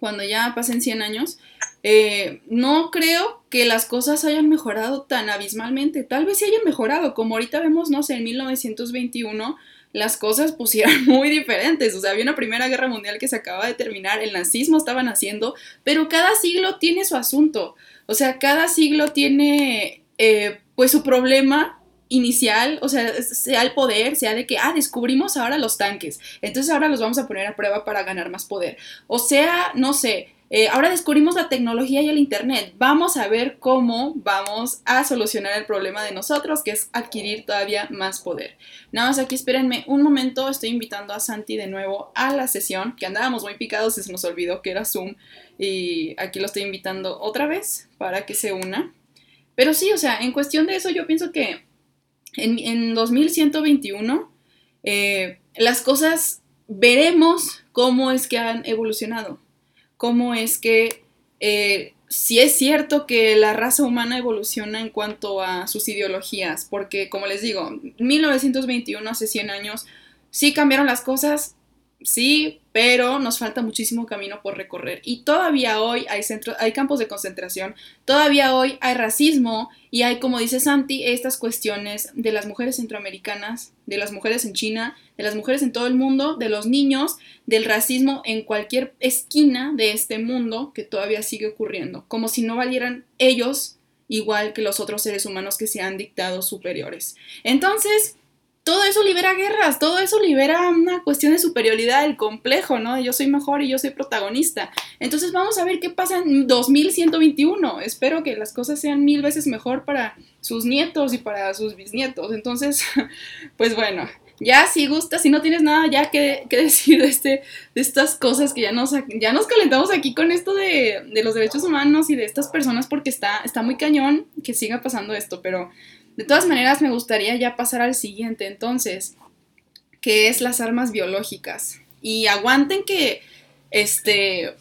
cuando ya pasen cien años, eh, no creo que las cosas hayan mejorado tan abismalmente. Tal vez sí hayan mejorado, como ahorita vemos, no sé, en mil novecientos veintiuno las cosas pues eran muy diferentes. O sea, había una Primera Guerra Mundial que se acababa de terminar, el nazismo estaba naciendo, pero cada siglo tiene su asunto. O sea, cada siglo tiene eh, pues su problema inicial, o sea, sea el poder, sea de que, ah, descubrimos ahora los tanques, entonces ahora los vamos a poner a prueba para ganar más poder, o sea, no sé, eh, ahora descubrimos la tecnología y el internet, vamos a ver cómo vamos a solucionar el problema de nosotros, que es adquirir todavía más poder. Nada más aquí, espérenme un momento, estoy invitando a Santi de nuevo a la sesión, que andábamos muy picados, se nos olvidó que era Zoom, y aquí lo estoy invitando otra vez para que se una, pero sí, o sea, en cuestión de eso yo pienso que En, en dos mil ciento veintiuno eh, las cosas veremos cómo es que han evolucionado, cómo es que eh, si es cierto que la raza humana evoluciona en cuanto a sus ideologías, porque como les digo, mil novecientos veintiuno, hace cien años, sí cambiaron las cosas, sí, pero nos falta muchísimo camino por recorrer y todavía hoy hay centros, hay campos de concentración, todavía hoy hay racismo y hay, como dice Santi, estas cuestiones de las mujeres centroamericanas, de las mujeres en China, de las mujeres en todo el mundo, de los niños, del racismo en cualquier esquina de este mundo que todavía sigue ocurriendo, como si no valieran ellos igual que los otros seres humanos que se han dictado superiores. Entonces, todo eso libera guerras, todo eso libera una cuestión de superioridad, el complejo, ¿no? Yo soy mejor y yo soy protagonista. Entonces vamos a ver qué pasa en dos mil ciento veintiuno. Espero que las cosas sean mil veces mejor para sus nietos y para sus bisnietos. Entonces, pues bueno, ya si gustas, si no tienes nada ya que, que decir de, este, de estas cosas que ya nos, ya nos calentamos aquí con esto de, de los derechos humanos y de estas personas porque está, está muy cañón que siga pasando esto, pero... De todas maneras, me gustaría ya pasar al siguiente, entonces, que es las armas biológicas. Y aguanten que, este,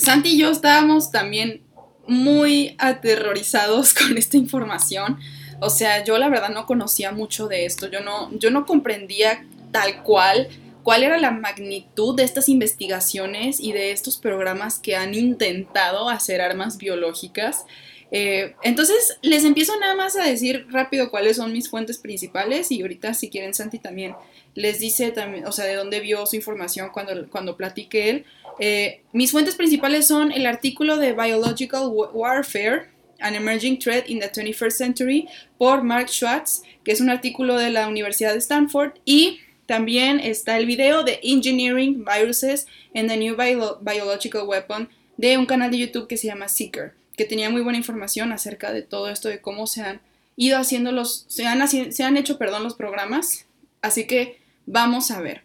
Santi y yo estábamos también muy aterrorizados con esta información. O sea, yo la verdad no conocía mucho de esto, yo no, yo no comprendía tal cual cuál era la magnitud de estas investigaciones y de estos programas que han intentado hacer armas biológicas. Eh, entonces les empiezo nada más a decir rápido cuáles son mis fuentes principales, y ahorita si quieren Santi también les dice también, o sea, de dónde vio su información cuando, cuando platique él. Eh, mis fuentes principales son el artículo de Biological Warfare, An Emerging Threat in the twenty-first century, por Mark Schwartz, que es un artículo de la Universidad de Stanford, y también está el video de Engineering Viruses and the New Bio- Biological Weapon, de un canal de YouTube que se llama Seeker, que tenía muy buena información acerca de todo esto, de cómo se han ido haciendo los, se han, se han hecho, perdón, los programas. Así que vamos a ver.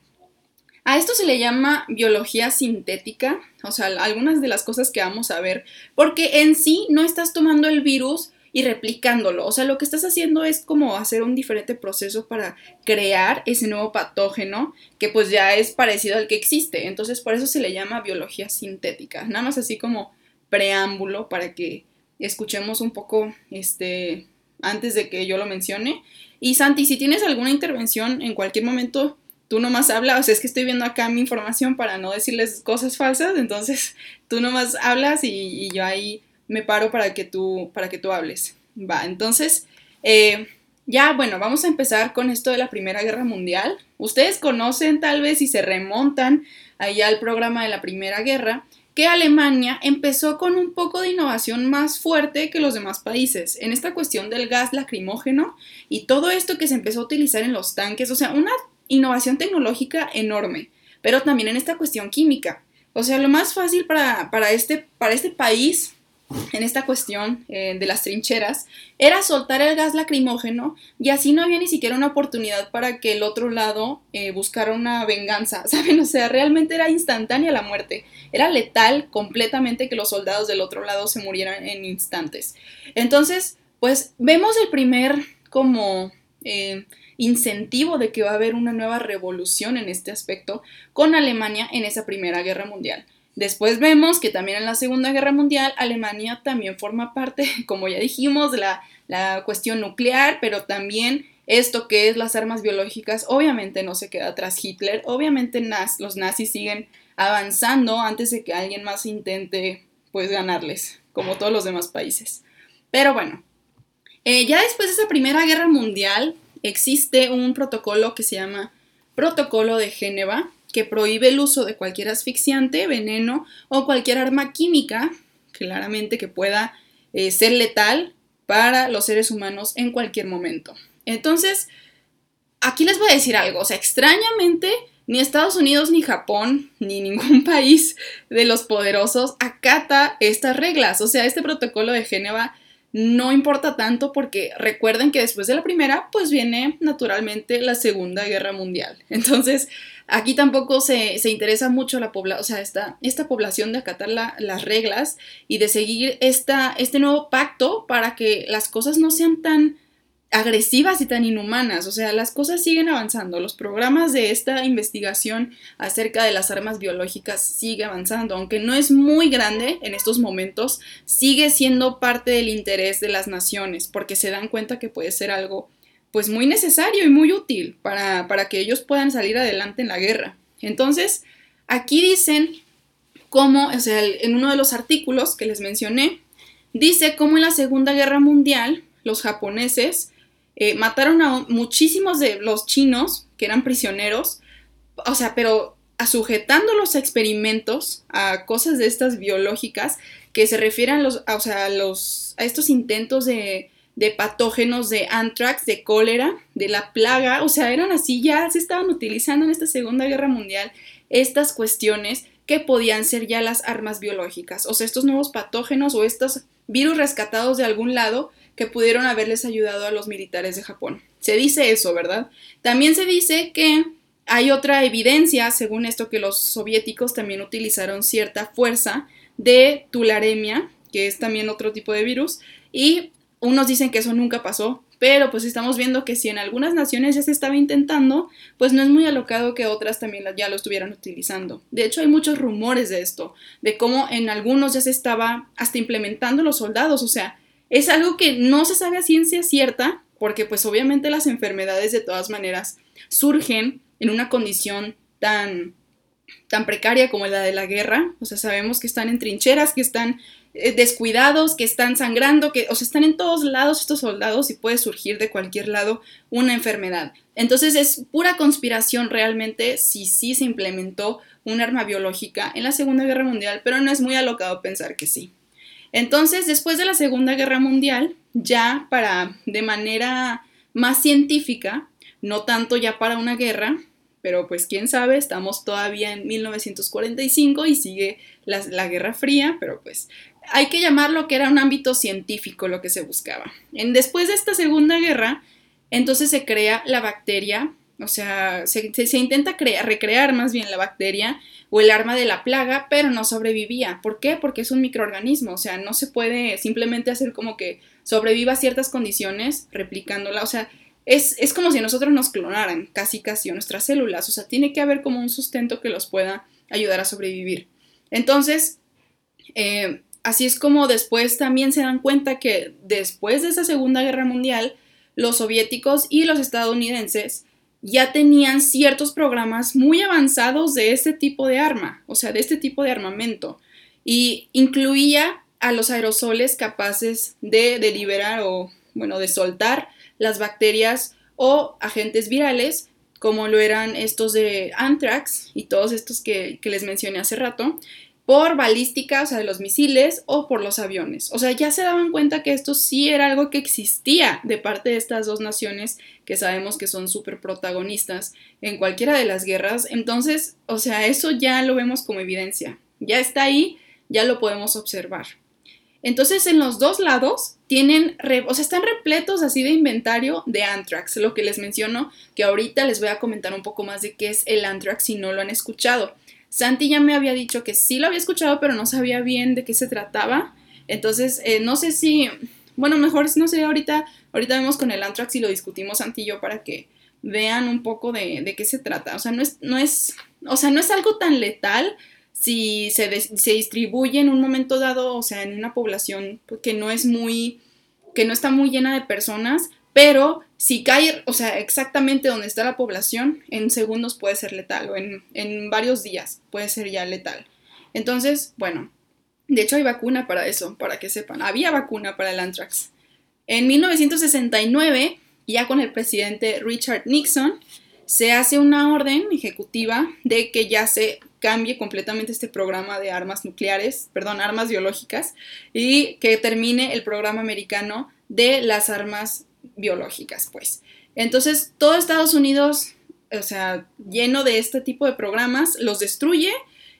A esto se le llama biología sintética, o sea, algunas de las cosas que vamos a ver, porque en sí no estás tomando el virus y replicándolo, o sea, lo que estás haciendo es como hacer un diferente proceso para crear ese nuevo patógeno que pues ya es parecido al que existe, entonces por eso se le llama biología sintética, nada más así como preámbulo para que escuchemos un poco este, antes de que yo lo mencione. Y Santi, si tienes alguna intervención en cualquier momento, tú nomás habla, o sea, es que estoy viendo acá mi información para no decirles cosas falsas, entonces tú nomás hablas y, y yo ahí me paro para que tú, para que tú hables. Va, entonces, eh, ya, bueno, vamos a empezar con esto de la Primera Guerra Mundial. Ustedes conocen tal vez, si se remontan allá al programa de la Primera Guerra, que Alemania empezó con un poco de innovación más fuerte que los demás países en esta cuestión del gas lacrimógeno y todo esto que se empezó a utilizar en los tanques, o sea, una innovación tecnológica enorme, pero también en esta cuestión química. O sea, lo más fácil para, para, este, para este país, en esta cuestión eh, de las trincheras, era soltar el gas lacrimógeno y así no había ni siquiera una oportunidad para que el otro lado eh, buscara una venganza, ¿saben? O sea, realmente era instantánea la muerte, era letal completamente que los soldados del otro lado se murieran en instantes. Entonces, pues vemos el primer como eh, incentivo de que va a haber una nueva revolución en este aspecto con Alemania en esa Primera Guerra Mundial. Después vemos que también en la Segunda Guerra Mundial Alemania también forma parte, como ya dijimos, de la, la cuestión nuclear, pero también esto que es las armas biológicas, obviamente no se queda atrás Hitler, obviamente naz, los nazis siguen avanzando antes de que alguien más intente pues ganarles, como todos los demás países. Pero bueno, eh, ya después de esa Primera Guerra Mundial existe un protocolo que se llama Protocolo de Géneva, que prohíbe el uso de cualquier asfixiante, veneno o cualquier arma química, claramente que pueda eh, ser letal para los seres humanos en cualquier momento. Entonces, aquí les voy a decir algo, o sea, extrañamente ni Estados Unidos, ni Japón, ni ningún país de los poderosos acata estas reglas, o sea, este protocolo de Géneva no importa tanto porque recuerden que después de la primera, pues viene naturalmente la Segunda Guerra Mundial. Entonces, aquí tampoco se, se interesa mucho la pobla, o sea, esta, esta población de acatar la, las reglas y de seguir esta, este nuevo pacto para que las cosas no sean tan agresivas y tan inhumanas. O sea, las cosas siguen avanzando. Los programas de esta investigación acerca de las armas biológicas sigue avanzando. Aunque no es muy grande en estos momentos, sigue siendo parte del interés de las naciones porque se dan cuenta que puede ser algo pues muy necesario y muy útil para, para que ellos puedan salir adelante en la guerra. Entonces, aquí dicen cómo, o sea, en uno de los artículos que les mencioné, dice cómo en la Segunda Guerra Mundial los japoneses eh, mataron a muchísimos de los chinos que eran prisioneros, o sea, pero sujetando los experimentos a cosas de estas biológicas que se refieren a, los, a, o sea, a, los, a estos intentos de... de patógenos de anthrax, de cólera, de la plaga, o sea, eran así, ya se estaban utilizando en esta Segunda Guerra Mundial estas cuestiones que podían ser ya las armas biológicas, o sea, estos nuevos patógenos o estos virus rescatados de algún lado que pudieron haberles ayudado a los militares de Japón. Se dice eso, ¿verdad? También se dice que hay otra evidencia, según esto, que los soviéticos también utilizaron cierta fuerza de tularemia, que es también otro tipo de virus, y unos dicen que eso nunca pasó, pero pues estamos viendo que si en algunas naciones ya se estaba intentando, pues no es muy alocado que otras también ya lo estuvieran utilizando. De hecho, hay muchos rumores de esto, de cómo en algunos ya se estaba hasta implementando los soldados, o sea, es algo que no se sabe a ciencia cierta, porque pues obviamente las enfermedades de todas maneras surgen en una condición tan, tan precaria como la de la guerra. O sea, sabemos que están en trincheras, que están eh, descuidados, que están sangrando, que, o sea, están en todos lados estos soldados y puede surgir de cualquier lado una enfermedad. Entonces es pura conspiración realmente si sí se implementó un arma biológica en la Segunda Guerra Mundial, pero no es muy alocado pensar que sí. Entonces, después de la Segunda Guerra Mundial, ya para, de manera más científica, no tanto ya para una guerra, pero pues quién sabe, estamos todavía en mil novecientos cuarenta y cinco y sigue la, la Guerra Fría, pero pues hay que llamarlo que era un ámbito científico lo que se buscaba. En, después de esta Segunda Guerra, entonces se crea la bacteria, o sea, se, se, se intenta crea, recrear más bien la bacteria, o el arma de la plaga, pero no sobrevivía. ¿Por qué? Porque es un microorganismo, o sea, no se puede simplemente hacer como que sobreviva a ciertas condiciones replicándola, o sea, es, es como si nosotros nos clonaran casi casi nuestras células, o sea, tiene que haber como un sustento que los pueda ayudar a sobrevivir. Entonces, eh, así es como después también se dan cuenta que después de esa Segunda Guerra Mundial, los soviéticos y los estadounidenses ya tenían ciertos programas muy avanzados de este tipo de arma, o sea, de este tipo de armamento, y incluía a los aerosoles capaces de, de liberar o, bueno, de soltar las bacterias o agentes virales, como lo eran estos de anthrax y todos estos que, que les mencioné hace rato, por balística, o sea, de los misiles o por los aviones. O sea, ya se daban cuenta que esto sí era algo que existía de parte de estas dos naciones que sabemos que son súper protagonistas en cualquiera de las guerras. Entonces, o sea, eso ya lo vemos como evidencia. Ya está ahí, ya lo podemos observar. Entonces, en los dos lados tienen, re- o sea, están repletos así de inventario de anthrax, lo que les menciono, que ahorita les voy a comentar un poco más de qué es el anthrax si no lo han escuchado. Santi ya me había dicho que sí lo había escuchado, pero no sabía bien de qué se trataba. Entonces, eh, no sé si... Bueno, mejor no sé, ahorita, ahorita vemos con el anthrax y lo discutimos Santi y yo para que vean un poco de, de qué se trata. O sea, no es, no es, o sea, no es algo tan letal si se, de, se distribuye en un momento dado, o sea, en una población que no es muy... que no está muy llena de personas, pero... si cae, o sea, exactamente donde está la población, en segundos puede ser letal, o en, en varios días puede ser ya letal. Entonces, bueno, de hecho hay vacuna para eso, para que sepan. Había vacuna para el anthrax. En mil novecientos sesenta y nueve, ya con el presidente Richard Nixon, se hace una orden ejecutiva de que ya se cambie completamente este programa de armas nucleares, perdón, armas biológicas, y que termine el programa americano de las armas biológicas, pues. Entonces, todo Estados Unidos, o sea, lleno de este tipo de programas, los destruye,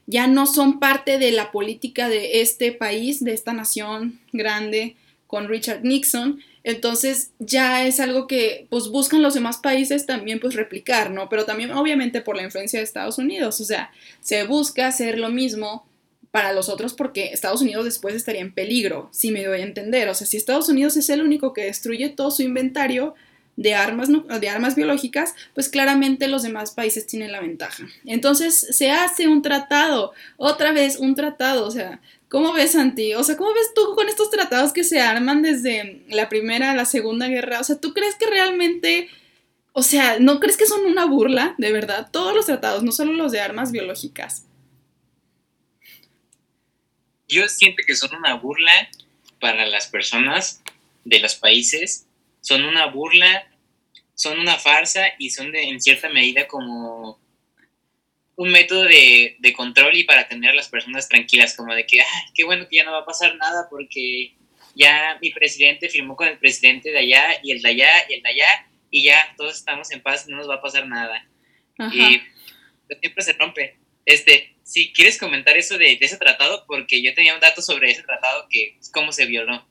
ya no son parte de la política de este país, de esta nación grande con Richard Nixon. Entonces, ya es algo que, pues, buscan los demás países también, pues, replicar, ¿no? Pero también, obviamente, por la influencia de Estados Unidos, o sea, se busca hacer lo mismo para los otros porque Estados Unidos después estaría en peligro, si me doy a entender. O sea, si Estados Unidos es el único que destruye todo su inventario de armas, de armas biológicas, pues claramente los demás países tienen la ventaja. Entonces se hace un tratado, otra vez un tratado, o sea, ¿cómo ves, Santi? O sea, ¿cómo ves tú con estos tratados que se arman desde la Primera a la Segunda Guerra? O sea, ¿tú crees que realmente, o sea, no crees que son una burla, de verdad? Todos los tratados, no solo los de armas biológicas. Yo siento que son una burla para las personas de los países, son una burla, son una farsa y son de, en cierta medida como un método de, de control y para tener a las personas tranquilas, como de que, ay, qué bueno que ya no va a pasar nada porque ya mi presidente firmó con el presidente de allá y el de allá y el de allá y ya todos estamos en paz, no nos va a pasar nada. Ajá. Y siempre se rompe. Este, si quieres comentar eso de, de ese tratado, porque yo tenía un dato sobre ese tratado que es cómo se violó.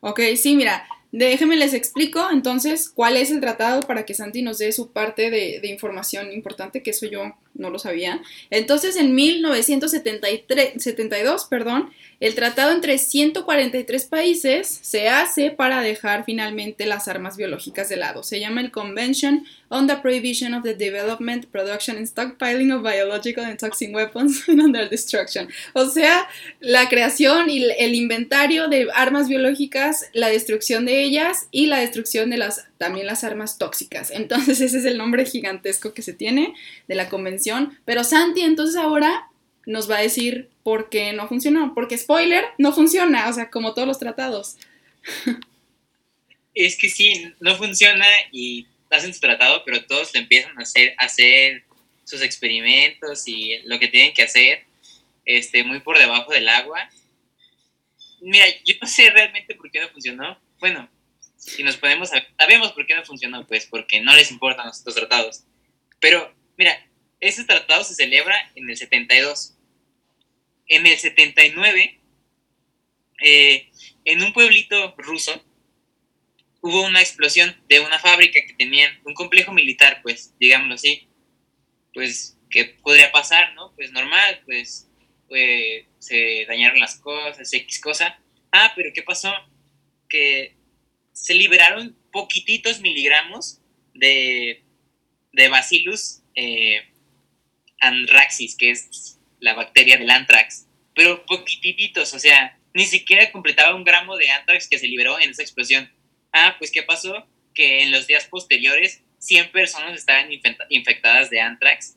Ok, sí, mira, déjenme les explico entonces cuál es el tratado para que Santi nos dé su parte de, de información importante, que eso yo no lo sabía. Entonces, en mil novecientos setenta y tres, setenta y dos, perdón, el tratado entre ciento cuarenta y tres países se hace para dejar finalmente las armas biológicas de lado. Se llama el Convention on the Prohibition of the Development, Production and Stockpiling of Biological and Toxic Weapons and Their Destruction. O sea, la creación y el inventario de armas biológicas, la destrucción de ellas y la destrucción de las también las armas tóxicas. Entonces ese es el nombre gigantesco que se tiene de la convención. Pero Santi entonces ahora nos va a decir por qué no funcionó. Porque, spoiler, no funciona, o sea, como todos los tratados. Es que sí, no funciona y hacen su tratado, pero todos le empiezan a hacer, a hacer sus experimentos y lo que tienen que hacer, este, muy por debajo del agua. Mira, yo no sé realmente por qué no funcionó. Bueno, si nos ponemos a... Sabemos por qué no funcionó, pues, porque no les importan los otros tratados. Pero, mira, ese tratado se celebra en el setenta y dos. En el setenta y nueve, eh, en un pueblito ruso, hubo una explosión de una fábrica que tenían, un complejo militar, pues, digámoslo así. Pues, ¿qué podría pasar, no? Pues, normal, pues, eh, se dañaron las cosas, X cosa. Ah, pero ¿qué pasó? Que se liberaron poquititos miligramos de, de Bacillus eh, anthracis, que es la bacteria del anthrax, pero poquititos, o sea, ni siquiera completaba un gramo de anthrax que se liberó en esa explosión. Ah, pues ¿qué pasó? Que en los días posteriores cien personas estaban infectadas de anthrax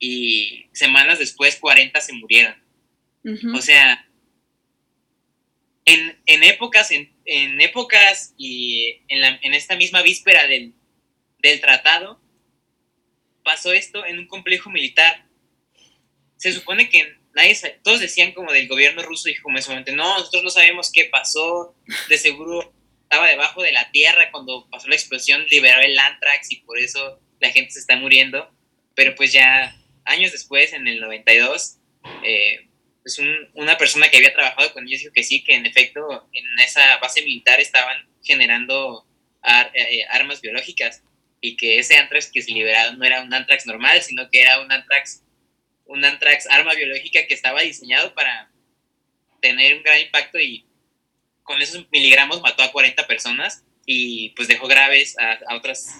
y semanas después cuarenta se murieron. Uh-huh. O sea, en, en épocas, en, en épocas y en, la, en esta misma víspera del, del tratado, pasó esto en un complejo militar. Se supone que nadie sabe, todos decían como del gobierno ruso, dijo como en su momento, no, nosotros no sabemos qué pasó, de seguro estaba debajo de la tierra cuando pasó la explosión, liberó el anthrax y por eso la gente se está muriendo. Pero pues ya años después, en el noventa y dos, eh, pues un, una persona que había trabajado con ellos dijo que sí, que en efecto en esa base militar estaban generando ar, eh, armas biológicas y que ese anthrax que se liberó no era un anthrax normal, sino que era un anthrax, un anthrax arma biológica que estaba diseñado para tener un gran impacto y con esos miligramos mató a cuarenta personas y pues dejó graves a, a, otras,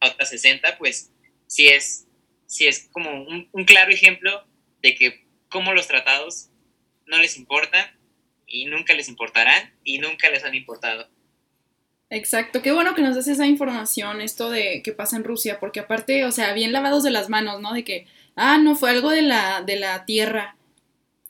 a otras sesenta, pues sí es, sí es como un, un claro ejemplo de que cómo los tratados no les importan y nunca les importarán y nunca les han importado. Exacto, qué bueno que nos des esa información, esto de que pasa en Rusia, porque aparte, o sea, bien lavados de las manos, ¿no? De que, ah, no, fue algo de la, de la tierra.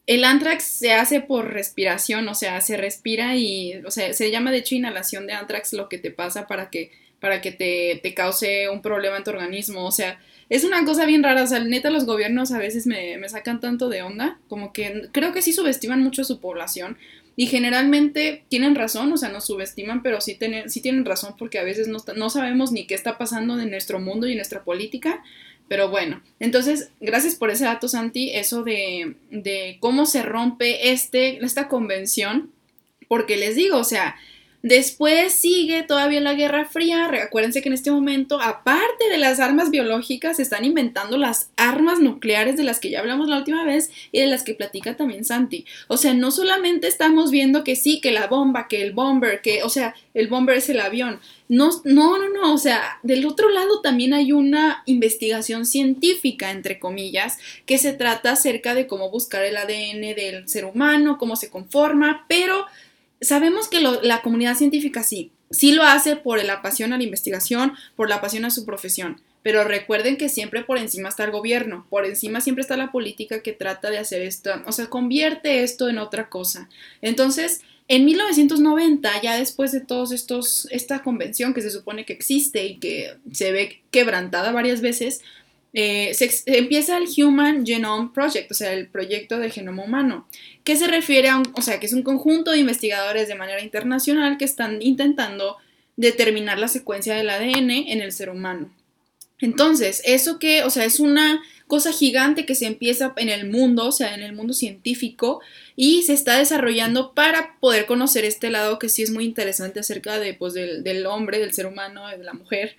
El antrax se hace por respiración, o sea, se respira y, o sea, se llama de hecho inhalación de antrax lo que te pasa para que, para que te, te cause un problema en tu organismo, o sea, es una cosa bien rara, o sea, neta los gobiernos a veces me, me sacan tanto de onda, como que creo que sí subestiman mucho a su población y generalmente tienen razón, o sea, nos subestiman, pero sí, tener, sí tienen razón porque a veces no, no sabemos ni qué está pasando en nuestro mundo y en nuestra política. Pero bueno, entonces, gracias por ese dato, Santi, eso de, de cómo se rompe este, esta convención, porque les digo, o sea, después sigue todavía la Guerra Fría, acuérdense que en este momento, aparte de las armas biológicas, se están inventando las armas nucleares de las que ya hablamos la última vez y de las que platica también Santi. O sea, no solamente estamos viendo que sí, que la bomba, que el bomber, que, o sea, el bomber es el avión. No, no, no, no, o sea, del otro lado también hay una investigación científica, entre comillas, que se trata acerca de cómo buscar el A D N del ser humano, cómo se conforma, pero sabemos que lo, la comunidad científica sí, sí lo hace por la pasión a la investigación, por la pasión a su profesión, pero recuerden que siempre por encima está el gobierno, por encima siempre está la política que trata de hacer esto, o sea, convierte esto en otra cosa. Entonces, en mil novecientos noventa, ya después de todos estos, esta convención que se supone que existe y que se ve quebrantada varias veces, eh, se, se empieza el Human Genome Project, o sea, el proyecto del genoma humano, que se refiere a, un, o sea, que es un conjunto de investigadores de manera internacional que están intentando determinar la secuencia del A D N en el ser humano. Entonces, eso que, o sea, es una cosa gigante que se empieza en el mundo, o sea, en el mundo científico, y se está desarrollando para poder conocer este lado que sí es muy interesante acerca de, pues, del, del hombre, del ser humano, de la mujer.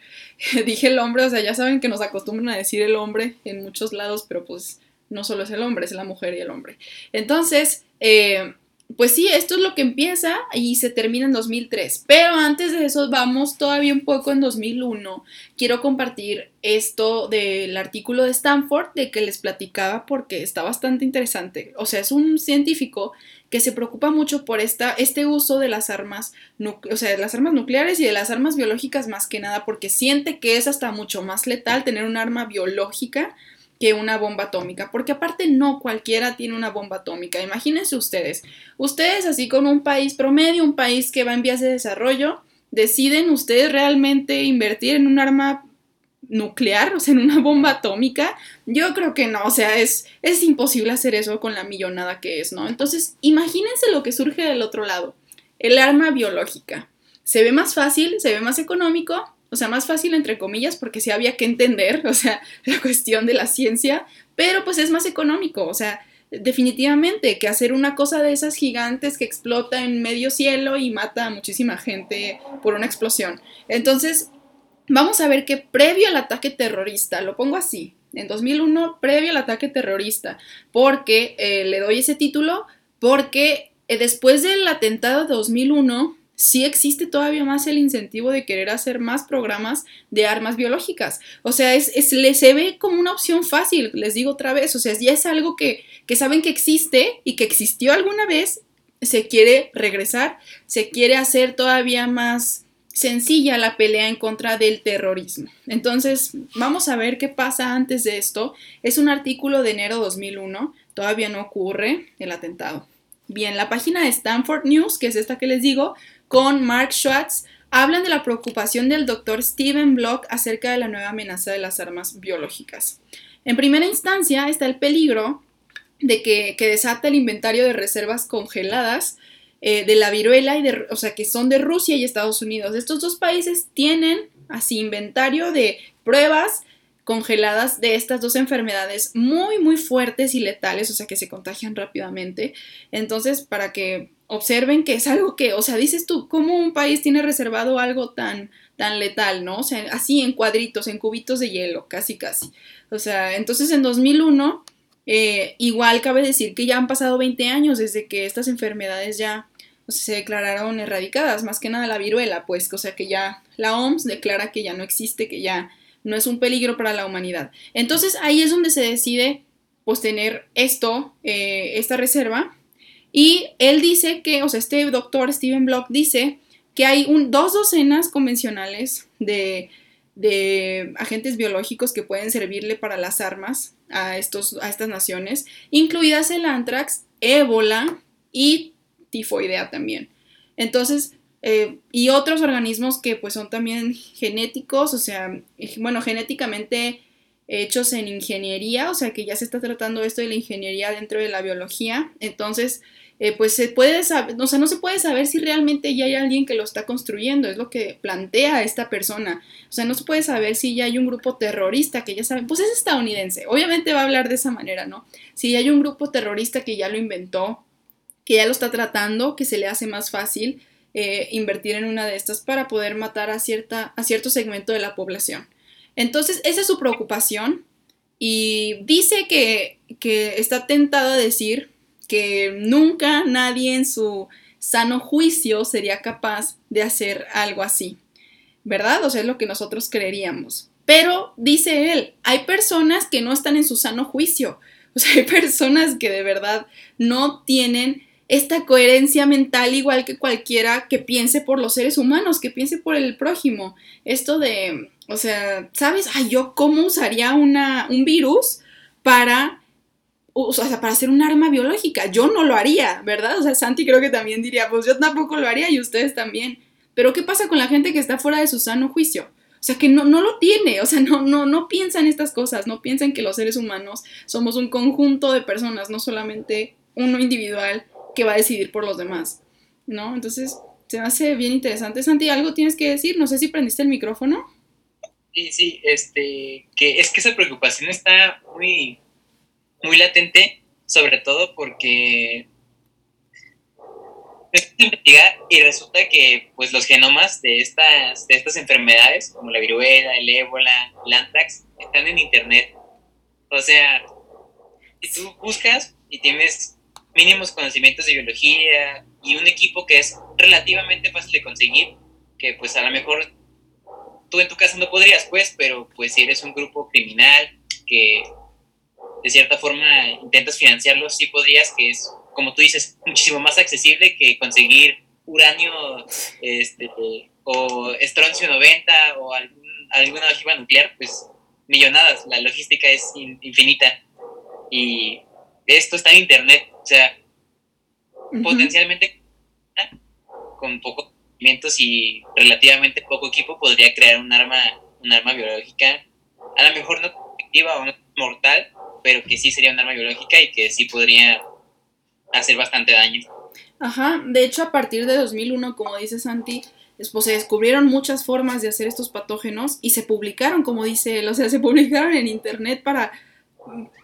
Dije el hombre, o sea, ya saben que nos acostumbran a decir el hombre en muchos lados, pero pues no solo es el hombre, es la mujer y el hombre. Entonces, eh, pues sí, esto es lo que empieza y se termina en dos mil tres, pero antes de eso vamos todavía un poco en dos mil uno. Quiero compartir esto del artículo de Stanford de que les platicaba porque está bastante interesante. O sea, es un científico que se preocupa mucho por esta, este uso de las armas, o sea, de las armas nucleares y de las armas biológicas más que nada, porque siente que es hasta mucho más letal tener un arma biológica que una bomba atómica, porque aparte no cualquiera tiene una bomba atómica. Imagínense ustedes, ustedes así como un país promedio, un país que va en vías de desarrollo, deciden ustedes realmente invertir en un arma nuclear, o sea, en una bomba atómica. Yo creo que no, o sea, es, es imposible hacer eso con la millonada que es, ¿no? Entonces, imagínense lo que surge del otro lado, el arma biológica. Se ve más fácil, se ve más económico. O sea, más fácil entre comillas, porque sí había que entender, o sea, la cuestión de la ciencia, pero pues es más económico, o sea, definitivamente que hacer una cosa de esas gigantes que explota en medio cielo y mata a muchísima gente por una explosión. Entonces, vamos a ver que previo al ataque terrorista, lo pongo así, en dos mil uno, previo al ataque terrorista, porque eh, le doy ese título, porque eh, después del atentado de dos mil uno... sí existe todavía más el incentivo de querer hacer más programas de armas biológicas. O sea, es, es, se ve como una opción fácil, les digo otra vez. O sea, ya es algo que, que saben que existe y que existió alguna vez, se quiere regresar, se quiere hacer todavía más sencilla la pelea en contra del terrorismo. Entonces, vamos a ver qué pasa antes de esto. Es un artículo de enero de dos mil uno, todavía no ocurre el atentado. Bien, la página de Stanford News, que es esta que les digo, con Mark Schwartz, hablan de la preocupación del doctor Stephen Block acerca de la nueva amenaza de las armas biológicas. En primera instancia está el peligro de que, que desata el inventario de reservas congeladas eh, de la viruela, y de, o sea, que son de Rusia y Estados Unidos. Estos dos países tienen así inventario de pruebas congeladas de estas dos enfermedades muy muy fuertes y letales, o sea, que se contagian rápidamente. Entonces, para que observen que es algo que, o sea, dices tú, ¿cómo un país tiene reservado algo tan, tan letal, no? O sea, así en cuadritos, en cubitos de hielo, casi casi. O sea, entonces en dos mil uno, eh, igual cabe decir que ya han pasado veinte años desde que estas enfermedades ya, o sea, se declararon erradicadas, más que nada la viruela, pues, o sea, que ya la O M S declara que ya no existe, que ya no es un peligro para la humanidad. Entonces ahí es donde se decide pues tener esto, eh, esta reserva. Y él dice que, o sea, este doctor Stephen Block dice que hay un, dos docenas convencionales de, de agentes biológicos que pueden servirle para las armas a, estos, a estas naciones, incluidas el antrax, ébola y tifoidea también. Entonces, Eh, y otros organismos que pues son también genéticos, o sea, bueno, genéticamente hechos en ingeniería, o sea que ya se está tratando esto de la ingeniería dentro de la biología. Entonces, eh, pues se puede saber, o sea, no se puede saber si realmente ya hay alguien que lo está construyendo, es lo que plantea esta persona. O sea, no se puede saber si ya hay un grupo terrorista que ya saben, pues es estadounidense, obviamente va a hablar de esa manera, ¿no? Si hay un grupo terrorista que ya lo inventó, que ya lo está tratando, que se le hace más fácil Eh, invertir en una de estas para poder matar a, cierta, a cierto segmento de la población. Entonces, esa es su preocupación, y dice que, que está tentado a decir que nunca nadie en su sano juicio sería capaz de hacer algo así, ¿verdad? O sea, es lo que nosotros creeríamos. Pero, dice él, hay personas que no están en su sano juicio, o sea, hay personas que de verdad no tienen esta coherencia mental, igual que cualquiera que piense por los seres humanos, que piense por el prójimo. Esto de, o sea, ¿sabes? Ay, yo cómo usaría una, un virus para, o sea, para hacer un arma biológica. Yo no lo haría, ¿verdad? O sea, Santi creo que también diría, pues yo tampoco lo haría y ustedes también. Pero ¿qué pasa con la gente que está fuera de su sano juicio? O sea, que no, no lo tiene, o sea, no, no, no piensan estas cosas, no piensan que los seres humanos somos un conjunto de personas, no solamente uno individual que va a decidir por los demás, ¿no? Entonces, se me hace bien interesante. Santi, ¿algo tienes que decir? No sé si prendiste el micrófono. Sí, sí, este, que es que esa preocupación está muy, muy latente, sobre todo porque es investigar y resulta que, pues, los genomas de estas, de estas enfermedades, como la viruela, el ébola, el antrax, están en internet. O sea, si tú buscas y tienes mínimos conocimientos de biología y un equipo que es relativamente fácil de conseguir, que pues a lo mejor tú en tu casa no podrías, pues, pero pues si eres un grupo criminal que de cierta forma intentas financiarlo, sí podrías, que es, como tú dices, muchísimo más accesible que conseguir uranio este, o Strontium noventa o algún, alguna ojiva nuclear, pues millonadas, la logística es in, infinita. Y esto está en internet, o sea, uh-huh. potencialmente con pocos movimientos y relativamente poco equipo podría crear un arma, un arma biológica, a lo mejor no efectiva o no mortal, pero que sí sería un arma biológica y que sí podría hacer bastante daño. Ajá, de hecho a partir de dos mil uno, como dice Santi, después se descubrieron muchas formas de hacer estos patógenos y se publicaron, como dice él, o sea, se publicaron en internet para...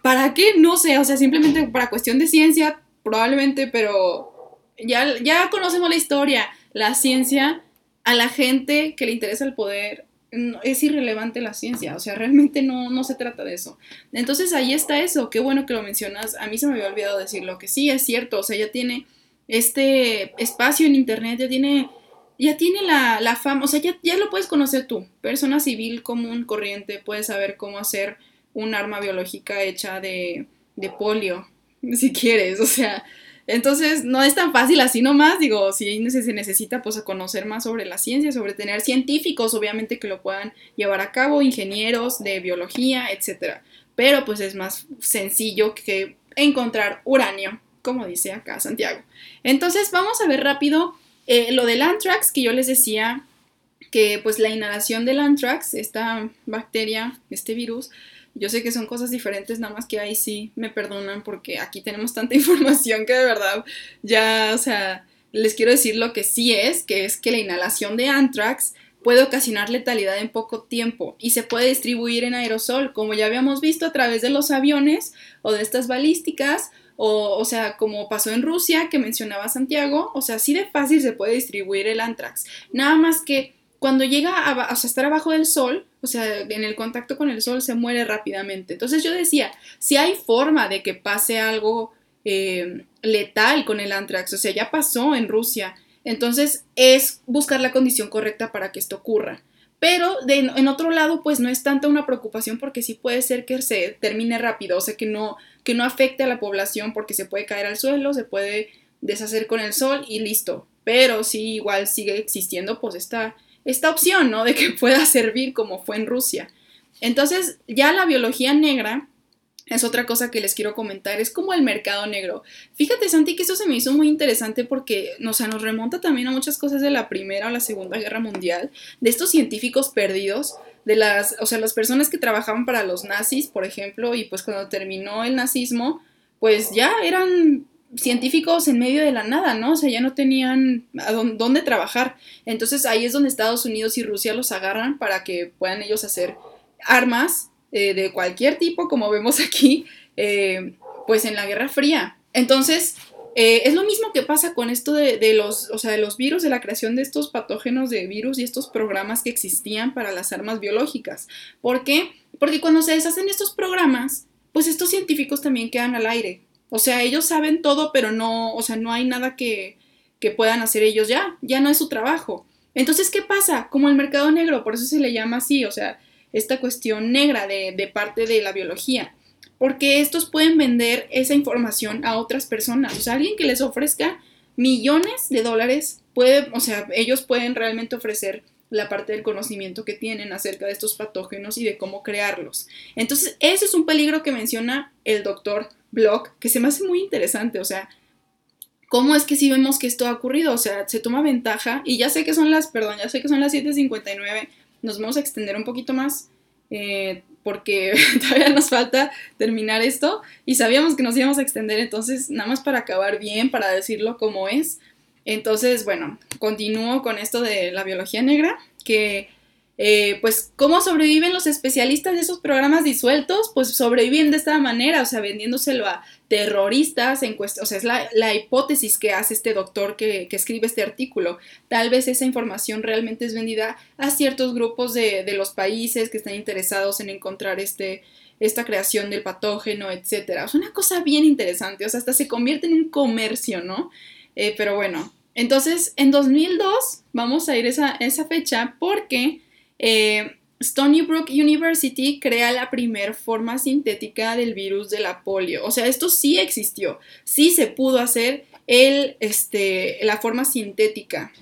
¿Para qué? No sé, o sea, simplemente para cuestión de ciencia, probablemente, pero ya, ya conocemos la historia. La ciencia, a la gente que le interesa el poder, no, es irrelevante la ciencia, o sea, realmente no, no se trata de eso. Entonces ahí está eso, qué bueno que lo mencionas, a mí se me había olvidado decirlo, que sí, es cierto, o sea, ya tiene este espacio en internet, ya tiene... Ya tiene la, la fama, o sea, ya, ya lo puedes conocer tú, persona civil, común, corriente, puedes saber cómo hacer un arma biológica hecha de, de polio, si quieres, o sea, entonces no es tan fácil así nomás, digo, si se necesita pues conocer más sobre la ciencia, sobre tener científicos, obviamente que lo puedan llevar a cabo, ingenieros de biología, etcétera, pero pues es más sencillo que encontrar uranio, como dice acá Santiago. Entonces vamos a ver rápido... Eh, lo del anthrax, que yo les decía que pues la inhalación del anthrax, esta bacteria, este virus, yo sé que son cosas diferentes, nada más que ahí sí me perdonan porque aquí tenemos tanta información que de verdad ya, o sea, les quiero decir lo que sí es, que es que la inhalación de anthrax puede ocasionar letalidad en poco tiempo y se puede distribuir en aerosol, como ya habíamos visto a través de los aviones o de estas balísticas. O, o sea, como pasó en Rusia, que mencionaba Santiago, o sea, así de fácil se puede distribuir el antrax. Nada más que cuando llega a o sea, estar abajo del sol, o sea, en el contacto con el sol se muere rápidamente. Entonces yo decía, si hay forma de que pase algo eh, letal con el antrax, o sea, ya pasó en Rusia, entonces es buscar la condición correcta para que esto ocurra. Pero de, en otro lado, pues no es tanta una preocupación porque sí puede ser que se termine rápido, o sea, que no, que no afecte a la población porque se puede caer al suelo, se puede deshacer con el sol y listo. Pero sí, igual sigue existiendo pues esta, esta opción, ¿no? De que pueda servir como fue en Rusia. Entonces, ya la biología negra es otra cosa que les quiero comentar, es como el mercado negro. Fíjate, Santi, que eso se me hizo muy interesante porque, o sea, nos remonta también a muchas cosas de la Primera o la Segunda Guerra Mundial, de estos científicos perdidos, de las, o sea, las personas que trabajaban para los nazis, por ejemplo, y pues cuando terminó el nazismo, pues ya eran científicos en medio de la nada, ¿no? O sea, ya no tenían a dónde trabajar. Entonces ahí es donde Estados Unidos y Rusia los agarran para que puedan ellos hacer armas de cualquier tipo, como vemos aquí, eh, pues en la Guerra Fría. Entonces, eh, es lo mismo que pasa con esto de, de, los, o sea, de los virus, de la creación de estos patógenos de virus y estos programas que existían para las armas biológicas. ¿Por qué? Porque cuando se deshacen estos programas, pues estos científicos también quedan al aire. O sea, ellos saben todo, pero no, o sea, no hay nada que, que puedan hacer ellos ya, ya no es su trabajo. Entonces, ¿qué pasa? Como el mercado negro, por eso se le llama así, o sea, esta cuestión negra de, de parte de la biología, porque estos pueden vender esa información a otras personas, o sea, alguien que les ofrezca millones de dólares, puede, o sea, ellos pueden realmente ofrecer la parte del conocimiento que tienen acerca de estos patógenos y de cómo crearlos. Entonces, ese es un peligro que menciona el doctor Block, que se me hace muy interesante, o sea, ¿cómo es que sí vemos que esto ha ocurrido? O sea, se toma ventaja, y ya sé que son las, perdón, ya sé que son las siete cincuenta y nueve, nos vamos a extender un poquito más eh, porque todavía nos falta terminar esto y sabíamos que nos íbamos a extender, entonces nada más para acabar bien, para decirlo como es. Entonces, bueno, continúo con esto de la biología negra, que eh, pues ¿cómo sobreviven los especialistas de esos programas disueltos? Pues sobreviven de esta manera, o sea, vendiéndoselo a terroristas, en cuest- o sea, es la, la hipótesis que hace este doctor que, que escribe este artículo. Tal vez esa información realmente es vendida a ciertos grupos de, de los países que están interesados en encontrar este, esta creación del patógeno, etcétera. Es una cosa bien interesante, o sea, hasta se convierte en un comercio, ¿no? Eh, pero bueno, entonces en dos mil dos vamos a ir a esa, a esa fecha porque eh, Stony Brook University crea la primera forma sintética del virus de la polio. O sea, esto sí existió, sí se pudo hacer el, este, la forma sintética.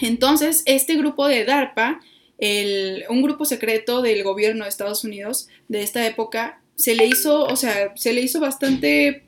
Entonces, este grupo de DARPA, el, un grupo secreto del gobierno de Estados Unidos de esta época, se le hizo, o sea, se le hizo bastante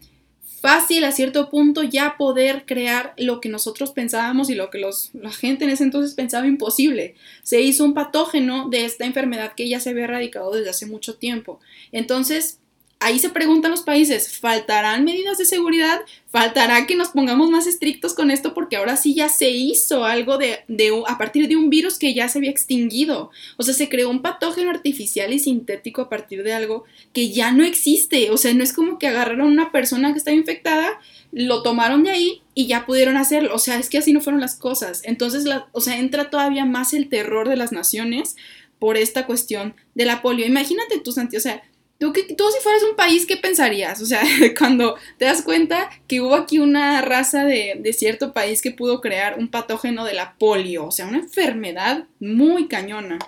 fácil a cierto punto ya poder crear lo que nosotros pensábamos y lo que los, la gente en ese entonces pensaba imposible. Se hizo un patógeno de esta enfermedad que ya se había erradicado desde hace mucho tiempo. Entonces, ahí se preguntan los países, ¿faltarán medidas de seguridad? ¿Faltará que nos pongamos más estrictos con esto? Porque ahora sí ya se hizo algo de, de, a partir de un virus que ya se había extinguido. O sea, se creó un patógeno artificial y sintético a partir de algo que ya no existe. O sea, no es como que agarraron a una persona que estaba infectada, lo tomaron de ahí y ya pudieron hacerlo. O sea, es que así no fueron las cosas. Entonces, la, o sea, entra todavía más el terror de las naciones por esta cuestión de la polio. Imagínate tú, Santi, o sea, Tú, tú si fueras un país, ¿qué pensarías? O sea, cuando te das cuenta que hubo aquí una raza de, de cierto país que pudo crear un patógeno de la polio. O sea, una enfermedad muy cañona.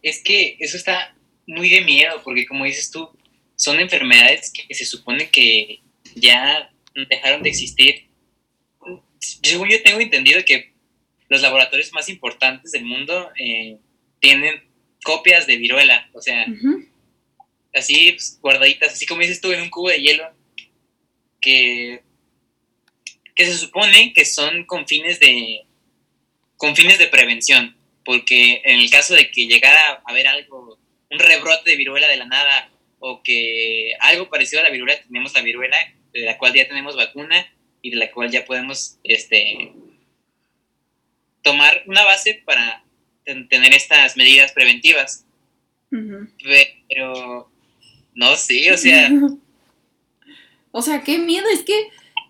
Es que eso está muy de miedo, porque como dices tú, son enfermedades que se supone que ya dejaron de existir. Según yo tengo entendido que los laboratorios más importantes del mundo eh, tienen copias de viruela, o sea, uh-huh. así pues, guardaditas, así como dices tú, en un cubo de hielo, que, que se supone que son con fines de con fines de prevención, porque en el caso de que llegara a haber algo, un rebrote de viruela de la nada, o que algo parecido a la viruela, tenemos la viruela, de la cual ya tenemos vacuna, y de la cual ya podemos, este... tomar una base para ten- tener estas medidas preventivas. Uh-huh. Pero, no, sí, o sea... o sea, qué miedo, es que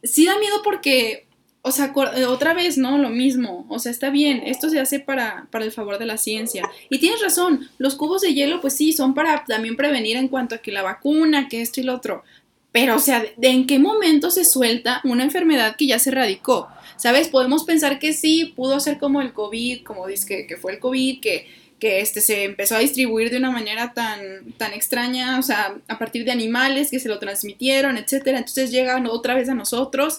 sí da miedo porque, o sea, cu- otra vez, ¿no? Lo mismo, o sea, está bien, esto se hace para, para el favor de la ciencia. Y tienes razón, los cubos de hielo, pues sí, son para también prevenir en cuanto a que la vacuna, que esto y lo otro. Pero, o sea, ¿de en qué momento se suelta una enfermedad que ya se erradicó? ¿Sabes? Podemos pensar que sí, pudo ser como el COVID, como dice que, que fue el COVID, que, que este, se empezó a distribuir de una manera tan, tan extraña, o sea, a partir de animales que se lo transmitieron, etcétera. Entonces llega otra vez a nosotros,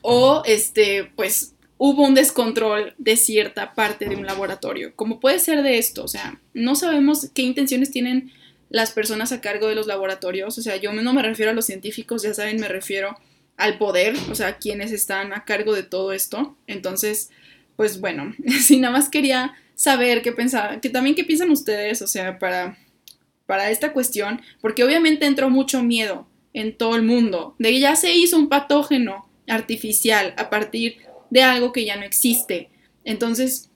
o este, pues hubo un descontrol de cierta parte de un laboratorio. ¿Cómo puede ser de esto? O sea, no sabemos qué intenciones tienen las personas a cargo de los laboratorios. O sea, yo no me refiero a los científicos, ya saben, me refiero al poder, o sea, quienes están a cargo de todo esto. Entonces, pues bueno, si nada más quería saber qué pensaban, que también qué piensan ustedes, o sea, para, para esta cuestión, porque obviamente entró mucho miedo en todo el mundo, de que ya se hizo un patógeno artificial a partir de algo que ya no existe. Entonces,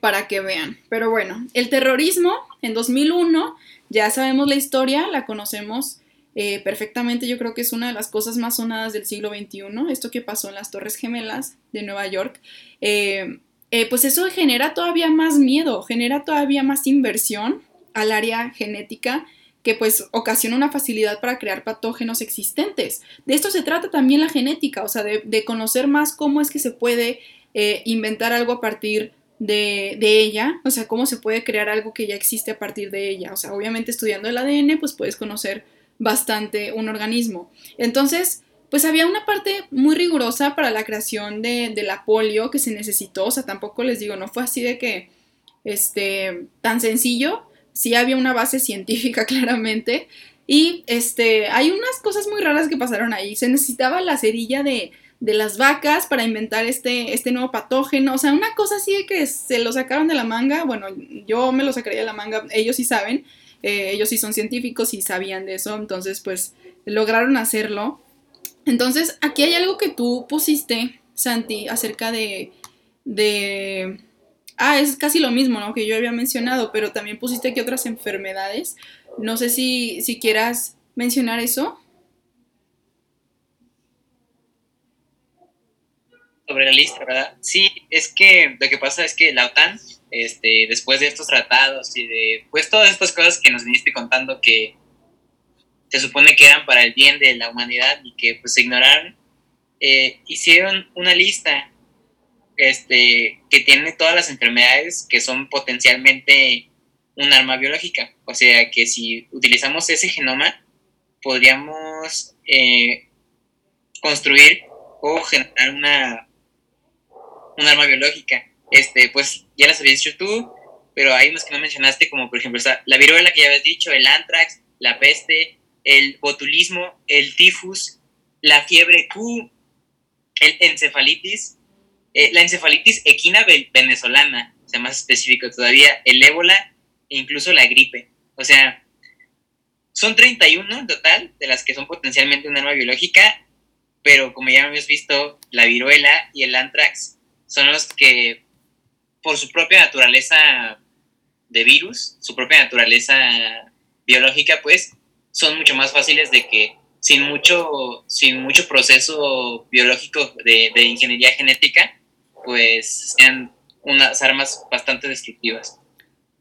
para que vean. Pero bueno, el terrorismo en dos mil uno... ya sabemos la historia, la conocemos eh, perfectamente. Yo creo que es una de las cosas más sonadas del siglo veintiuno, esto que pasó en las Torres Gemelas de Nueva York. Eh, eh, pues eso genera todavía más miedo, genera todavía más inversión al área genética, que pues ocasiona una facilidad para crear patógenos existentes. De esto se trata también la genética, o sea, de, de conocer más cómo es que se puede eh, inventar algo a partir de... De, de ella, o sea, cómo se puede crear algo que ya existe a partir de ella. O sea, obviamente estudiando el A D N, pues puedes conocer bastante un organismo. Entonces, pues había una parte muy rigurosa para la creación de, de la polio que se necesitó. O sea, tampoco les digo, no fue así de que, este, tan sencillo. Sí había una base científica claramente. Y, este, hay unas cosas muy raras que pasaron ahí. Se necesitaba la cerilla de... de las vacas para inventar este, este nuevo patógeno, o sea, una cosa así de que se lo sacaron de la manga. Bueno, yo me lo sacaría de la manga, ellos sí saben, eh, ellos sí son científicos y sabían de eso, entonces pues lograron hacerlo. Entonces, aquí hay algo que tú pusiste, Santi, acerca de... de... Ah, es casi lo mismo, ¿no?, que yo había mencionado, pero también pusiste aquí otras enfermedades. No sé si, si quieras mencionar eso. Sobre la lista, ¿verdad? Sí, es que lo que pasa es que la OTAN este, después de estos tratados y de pues todas estas cosas que nos viniste contando que se supone que eran para el bien de la humanidad y que pues se ignoraron, eh, hicieron una lista este, que tiene todas las enfermedades que son potencialmente un arma biológica. O sea, que si utilizamos ese genoma, podríamos eh, construir o generar una, un arma biológica. Este, pues ya las habías dicho tú, pero hay unas que no mencionaste, como por ejemplo, o sea, la viruela que ya habías dicho, el antrax, la peste, el botulismo, el tifus, la fiebre Q, el encefalitis, eh, la encefalitis equina venezolana, o sea, más específico todavía, el ébola e incluso la gripe. O sea, son treinta y uno en total de las que son potencialmente un arma biológica, pero como ya hemos visto, la viruela y el antrax son los que, por su propia naturaleza de virus, su propia naturaleza biológica, pues, son mucho más fáciles de que sin mucho, sin mucho proceso biológico de, de ingeniería genética, pues sean unas armas bastante destructivas.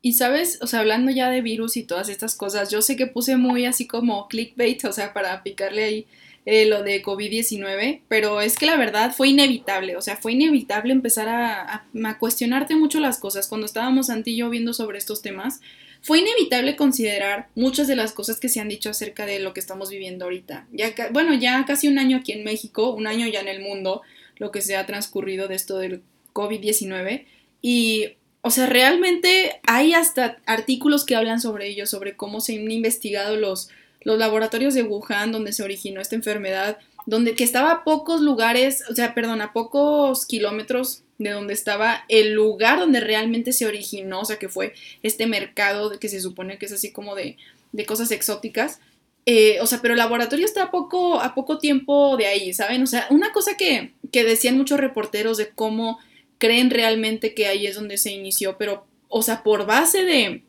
Y sabes, o sea, hablando ya de virus y todas estas cosas, yo sé que puse muy así como clickbait, o sea, para picarle ahí eh, lo de COVID diecinueve, pero es que la verdad fue inevitable, o sea, fue inevitable empezar a, a, a cuestionarte mucho las cosas. Cuando estábamos Santi y yo viendo sobre estos temas, fue inevitable considerar muchas de las cosas que se han dicho acerca de lo que estamos viviendo ahorita. Ya, bueno, ya casi un año aquí en México, un año ya en el mundo, lo que se ha transcurrido de esto del COVID diecinueve. Y, o sea, realmente hay hasta artículos que hablan sobre ello, sobre cómo se han investigado los, los laboratorios de Wuhan, donde se originó esta enfermedad, donde que estaba a pocos lugares, o sea, perdón, a pocos kilómetros de donde estaba el lugar donde realmente se originó, o sea, que fue este mercado que se supone que es así como de, de cosas exóticas, eh, o sea, pero el laboratorio está a poco, a poco tiempo de ahí, ¿saben? O sea, una cosa que, que decían muchos reporteros de cómo creen realmente que ahí es donde se inició, pero, o sea, por base de...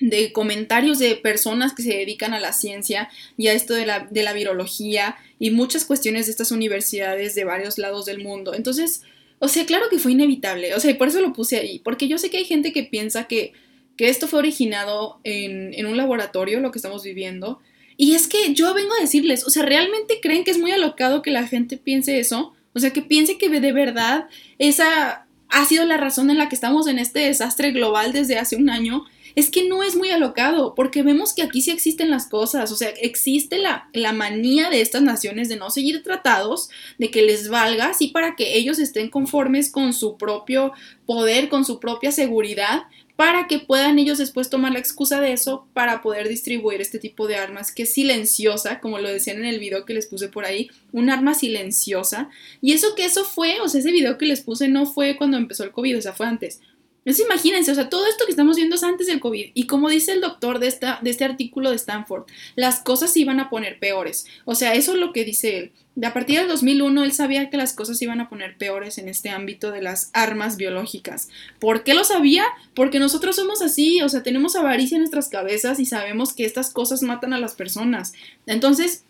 de comentarios de personas que se dedican a la ciencia y a esto de la, de la virología y muchas cuestiones de estas universidades de varios lados del mundo. Entonces, o sea, claro que fue inevitable, o sea, y por eso lo puse ahí, porque yo sé que hay gente que piensa que, que esto fue originado en, en un laboratorio, lo que estamos viviendo, y es que yo vengo a decirles, o sea, ¿realmente creen que es muy alocado que la gente piense eso? O sea, que piense que de verdad esa ha sido la razón en la que estamos en este desastre global desde hace un año. Es que no es muy alocado, porque vemos que aquí sí existen las cosas, o sea, existe la, la manía de estas naciones de no seguir tratados, de que les valga, sí, para que ellos estén conformes con su propio poder, con su propia seguridad, para que puedan ellos después tomar la excusa de eso para poder distribuir este tipo de armas que es silenciosa, como lo decían en el video que les puse por ahí, un arma silenciosa, y eso que eso fue, o sea, ese video que les puse no fue cuando empezó el COVID, o sea, fue antes. Entonces imagínense, o sea, todo esto que estamos viendo es antes del COVID, y como dice el doctor de, esta, de este artículo de Stanford, las cosas se iban a poner peores, o sea, eso es lo que dice él. A partir del dos mil uno él sabía que las cosas se iban a poner peores en este ámbito de las armas biológicas. ¿Por qué lo sabía? Porque nosotros somos así, o sea, tenemos avaricia en nuestras cabezas y sabemos que estas cosas matan a las personas. Entonces,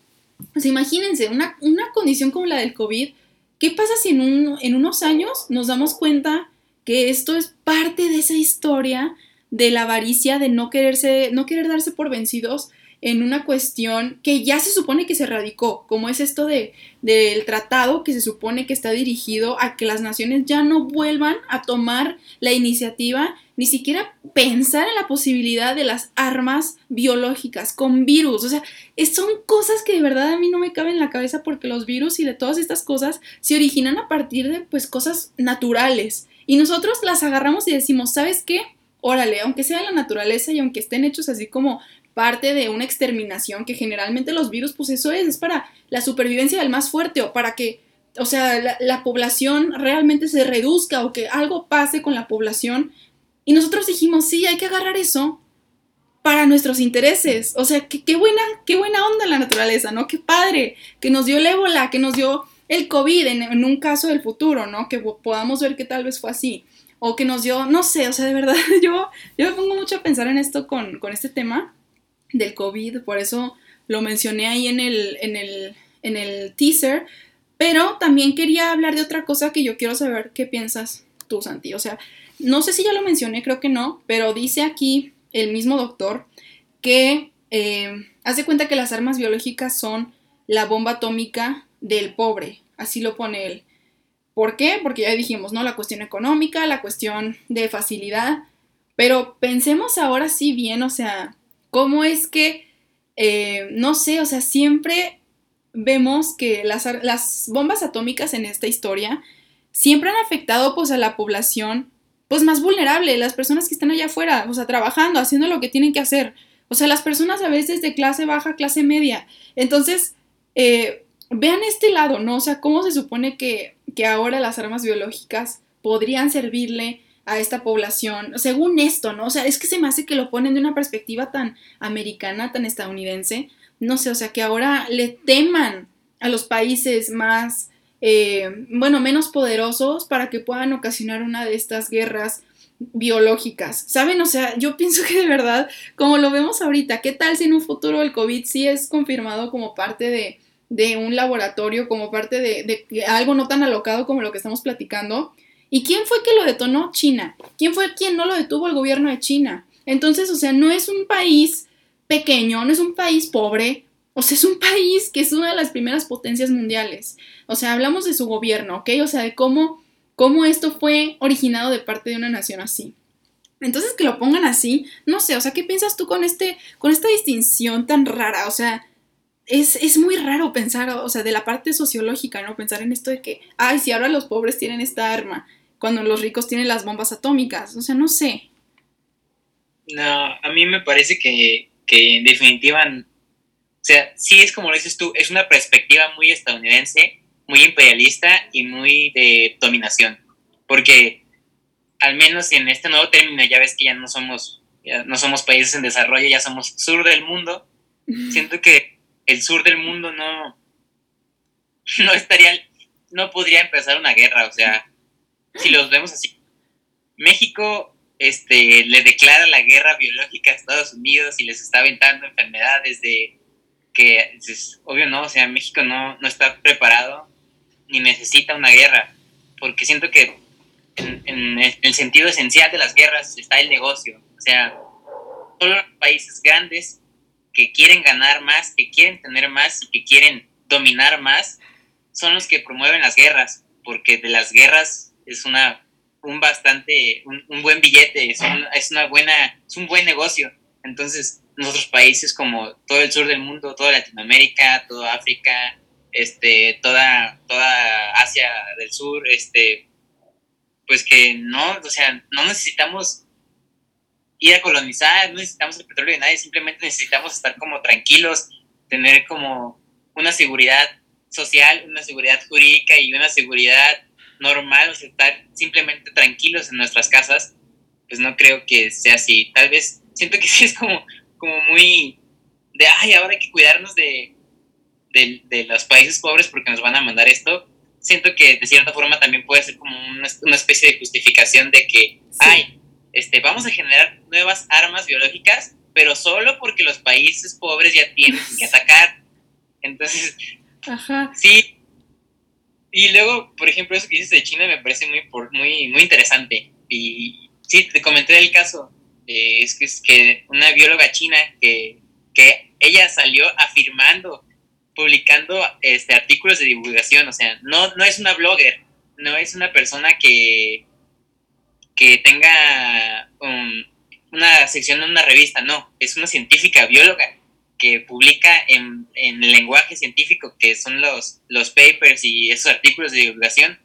pues imagínense, una, una condición como la del COVID, ¿qué pasa si en, un, en unos años nos damos cuenta que esto es parte de esa historia de la avaricia, de no quererse, no querer darse por vencidos en una cuestión que ya se supone que se erradicó, como es esto de, del tratado que se supone que está dirigido a que las naciones ya no vuelvan a tomar la iniciativa, ni siquiera pensar en la posibilidad de las armas biológicas con virus? O sea, son cosas que de verdad a mí no me caben en la cabeza, porque los virus y de todas estas cosas se originan a partir de pues cosas naturales. Y nosotros las agarramos y decimos, ¿sabes qué? Órale, aunque sea de la naturaleza y aunque estén hechos así como parte de una exterminación, que generalmente los virus, pues eso es, es para la supervivencia del más fuerte, o para que, o sea, la, la población realmente se reduzca, o que algo pase con la población. Y nosotros dijimos, sí, hay que agarrar eso para nuestros intereses. O sea, qué, qué buena, qué buena onda la naturaleza, ¿no? Qué padre, que nos dio el ébola, que nos dio el COVID en, en un caso del futuro, ¿no? Que podamos ver que tal vez fue así, o que nos dio, no sé, o sea, de verdad, yo, yo me pongo mucho a pensar en esto con, con este tema del COVID, por eso lo mencioné ahí en el, en el, en el teaser, pero también quería hablar de otra cosa que yo quiero saber qué piensas tú, Santi, o sea, no sé si ya lo mencioné, creo que no, pero dice aquí el mismo doctor que eh, hace cuenta que las armas biológicas son la bomba atómica del pobre, así lo pone él. ¿Por qué? Porque ya dijimos, ¿no? La cuestión económica, la cuestión de facilidad, pero pensemos ahora sí bien, o sea, ¿cómo es que, eh, no sé, o sea, siempre vemos que las, las bombas atómicas en esta historia siempre han afectado, pues, a la población, pues, más vulnerable, las personas que están allá afuera, o sea, trabajando, haciendo lo que tienen que hacer, o sea, las personas a veces de clase baja, clase media, entonces, eh, vean este lado, ¿no? O sea, ¿cómo se supone que, que ahora las armas biológicas podrían servirle a esta población? Según esto, ¿no? O sea, es que se me hace que lo ponen de una perspectiva tan americana, tan estadounidense. No sé, o sea, que ahora le teman a los países más, eh, bueno, menos poderosos para que puedan ocasionar una de estas guerras biológicas, ¿saben? O sea, yo pienso que de verdad, como lo vemos ahorita, ¿qué tal si en un futuro el COVID sí es confirmado como parte de... de un laboratorio, como parte de, de algo no tan alocado como lo que estamos platicando? ¿Y quién fue que lo detonó? China. ¿Quién fue quien no lo detuvo? El gobierno de China. Entonces, o sea, no es un país pequeño, no es un país pobre, o sea, es un país que es una de las primeras potencias mundiales. O sea, hablamos de su gobierno, ¿ok? O sea, de cómo, cómo esto fue originado de parte de una nación así. Entonces, que lo pongan así, no sé, o sea, ¿qué piensas tú con, este, con esta distinción tan rara? O sea, Es, es muy raro pensar, o sea, de la parte sociológica, ¿no? Pensar en esto de que, ay, si ahora los pobres tienen esta arma, cuando los ricos tienen las bombas atómicas, o sea, no sé. No, a mí me parece que, que en definitiva, o sea, sí es como lo dices tú, es una perspectiva muy estadounidense, muy imperialista y muy de dominación, porque al menos en este nuevo término ya ves que ya no somos, ya no somos países en desarrollo, ya somos sur del mundo. Uh-huh. Siento que el sur del mundo no, no estaría, no podría empezar una guerra, o sea, si los vemos así. México este, le declara la guerra biológica a Estados Unidos y les está aventando enfermedades de que, es, obvio no, o sea, México no, no está preparado ni necesita una guerra, porque siento que en, en el sentido esencial de las guerras está el negocio, o sea, solo los países grandes que quieren ganar más, que quieren tener más y que quieren dominar más, son los que promueven las guerras, porque de las guerras es una un bastante un, un buen billete, es, un, es una buena es un buen negocio. Entonces, nuestros países como todo el sur del mundo, toda Latinoamérica, toda África, este toda toda Asia del Sur, este pues que no, o sea, no necesitamos ir a colonizar, no necesitamos el petróleo de nadie, simplemente necesitamos estar como tranquilos, tener como una seguridad social, una seguridad jurídica y una seguridad normal, o sea, estar simplemente tranquilos en nuestras casas. Pues no creo que sea así. Tal vez, siento que sí es como, como muy de, ay, ahora hay que cuidarnos de, de, de los países pobres porque nos van a mandar esto. Siento que de cierta forma también puede ser como una, una especie de justificación de que, sí, ay, Este, vamos a generar nuevas armas biológicas, pero solo porque los países pobres ya tienen que atacar. Entonces, ajá, sí. Y luego, por ejemplo, eso que dices de China me parece muy, muy, muy interesante. Y sí, te comenté del caso. Eh, es, que, es que una bióloga china que, que ella salió afirmando, publicando este, artículos de divulgación. O sea, no, no es una blogger, no es una persona que... que tenga um, una sección en una revista, no, es una científica bióloga que publica en, en el lenguaje científico, que son los, los papers y esos artículos de divulgación,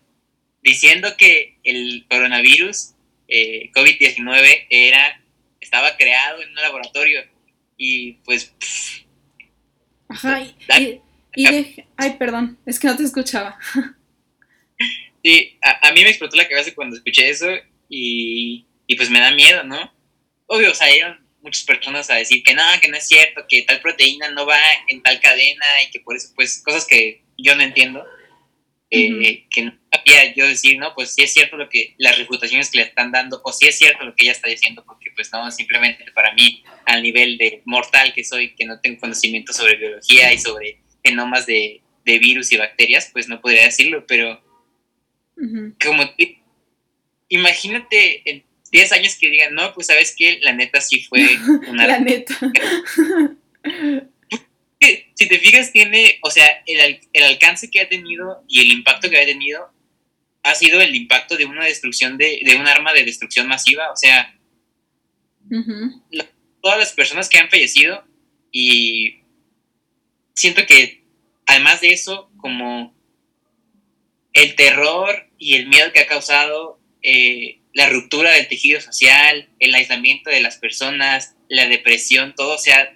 diciendo que el coronavirus, eh, COVID diecinueve, era, estaba creado en un laboratorio, y pues... Pff, Ajá, y, da, y, y de, ay, perdón, es que no te escuchaba. Sí, a, a mí me explotó la cabeza cuando escuché eso, Y, y pues me da miedo, ¿no? Obvio, o sea, salieron muchas personas a decir que no, que no es cierto, que tal proteína no va en tal cadena y que por eso, pues, cosas que yo no entiendo, eh, uh-huh. que no sabía yo decir, ¿no? Pues sí es cierto lo que, las refutaciones que le están dando, o sí es cierto lo que ella está diciendo, porque pues no, simplemente para mí, al nivel de mortal que soy, que no tengo conocimiento sobre biología y sobre genomas de, de virus y bacterias, pues no podría decirlo, pero uh-huh. como... imagínate en diez años que digan, no, pues sabes que la neta sí fue una... La neta. Si te fijas, tiene, o sea, el, el alcance que ha tenido y el impacto que ha tenido ha sido el impacto de una destrucción, de, de un arma de destrucción masiva, o sea, uh-huh. la, todas las personas que han fallecido, y siento que además de eso, como el terror y el miedo que ha causado, eh, la ruptura del tejido social, el aislamiento de las personas, la depresión, todo, o sea,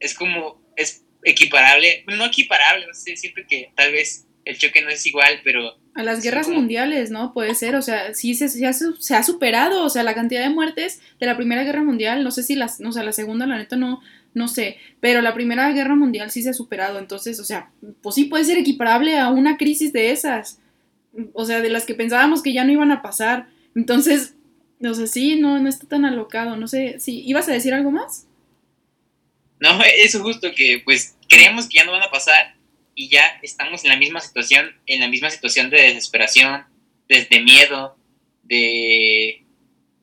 es como, es equiparable, no equiparable, no sé, siento que tal vez el choque no es igual, pero... A las guerras como... mundiales, ¿no? Puede ser, o sea, sí se, se, ha, se ha superado, o sea, la cantidad de muertes de la Primera Guerra Mundial, no sé si las, o sea, la Segunda, la neta, no, no sé, pero la Primera Guerra Mundial sí se ha superado, entonces, o sea, pues sí puede ser equiparable a una crisis de esas, o sea, de las que pensábamos que ya no iban a pasar, entonces, o sea, sí, no, no está tan alocado, no sé, sí, ¿ibas a decir algo más? No, eso justo, que pues creemos que ya no van a pasar y ya estamos en la misma situación, en la misma situación de desesperación, de miedo, de,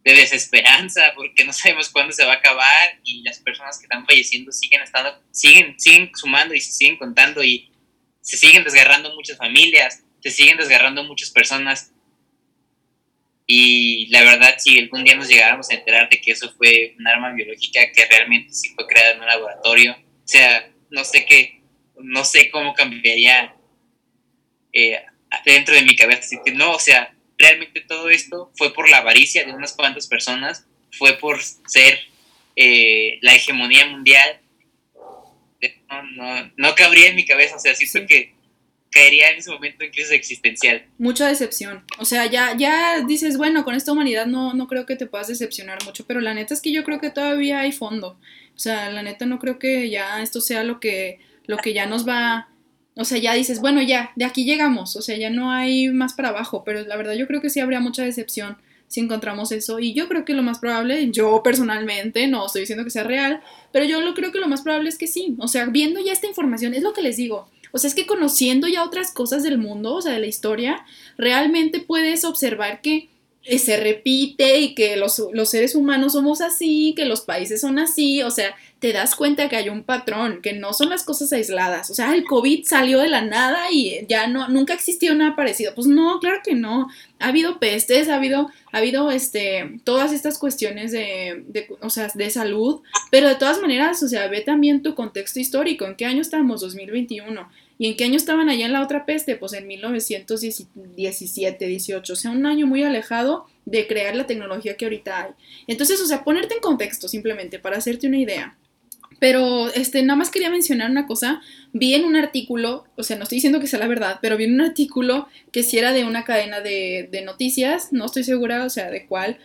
de desesperanza, porque no sabemos cuándo se va a acabar y las personas que están falleciendo siguen estando, siguen, siguen sumando y se siguen contando y se siguen desgarrando muchas familias, se siguen desgarrando muchas personas. Y la verdad, si algún día nos llegáramos a enterar de que eso fue un arma biológica que realmente sí fue creada en un laboratorio, o sea, no sé qué, no sé cómo cambiaría eh, dentro de mi cabeza. Así que no, o sea, realmente todo esto fue por la avaricia de unas cuantas personas, fue por ser eh, la hegemonía mundial. No, no, no cabría en mi cabeza, o sea, siento que caería en ese momento en crisis existencial. Mucha decepción, o sea, ya, ya dices, bueno, con esta humanidad no, no creo que te puedas decepcionar mucho, pero la neta es que yo creo que todavía hay fondo, o sea, la neta no creo que ya esto sea lo que, lo que ya nos va, o sea, ya dices, bueno, ya, de aquí llegamos, o sea, ya no hay más para abajo, pero la verdad yo creo que sí habría mucha decepción si encontramos eso, y yo creo que lo más probable, yo personalmente, no estoy diciendo que sea real, pero yo lo creo que lo más probable es que sí, o sea, viendo ya esta información, es lo que les digo, o sea, es que conociendo ya otras cosas del mundo, o sea, de la historia, realmente puedes observar que se repite y que los, los seres humanos somos así, que los países son así, o sea, te das cuenta que hay un patrón, que no son las cosas aisladas, o sea, el COVID salió de la nada y ya no, nunca existió nada parecido, pues no, claro que no, ha habido pestes, ha habido, ha habido este, todas estas cuestiones de, de, o sea, de salud, pero de todas maneras, o sea, ve también tu contexto histórico, ¿en qué año estamos? dos mil veintiuno, ¿y en qué año estaban allá en la otra peste? Pues en mil novecientos diecisiete, dieciocho, o sea, un año muy alejado de crear la tecnología que ahorita hay, entonces, o sea, ponerte en contexto simplemente para hacerte una idea. Pero este, nada más quería mencionar una cosa, vi en un artículo, o sea, no estoy diciendo que sea la verdad, pero vi en un artículo que sí era de una cadena de, de noticias, no estoy segura, o sea, de cuál,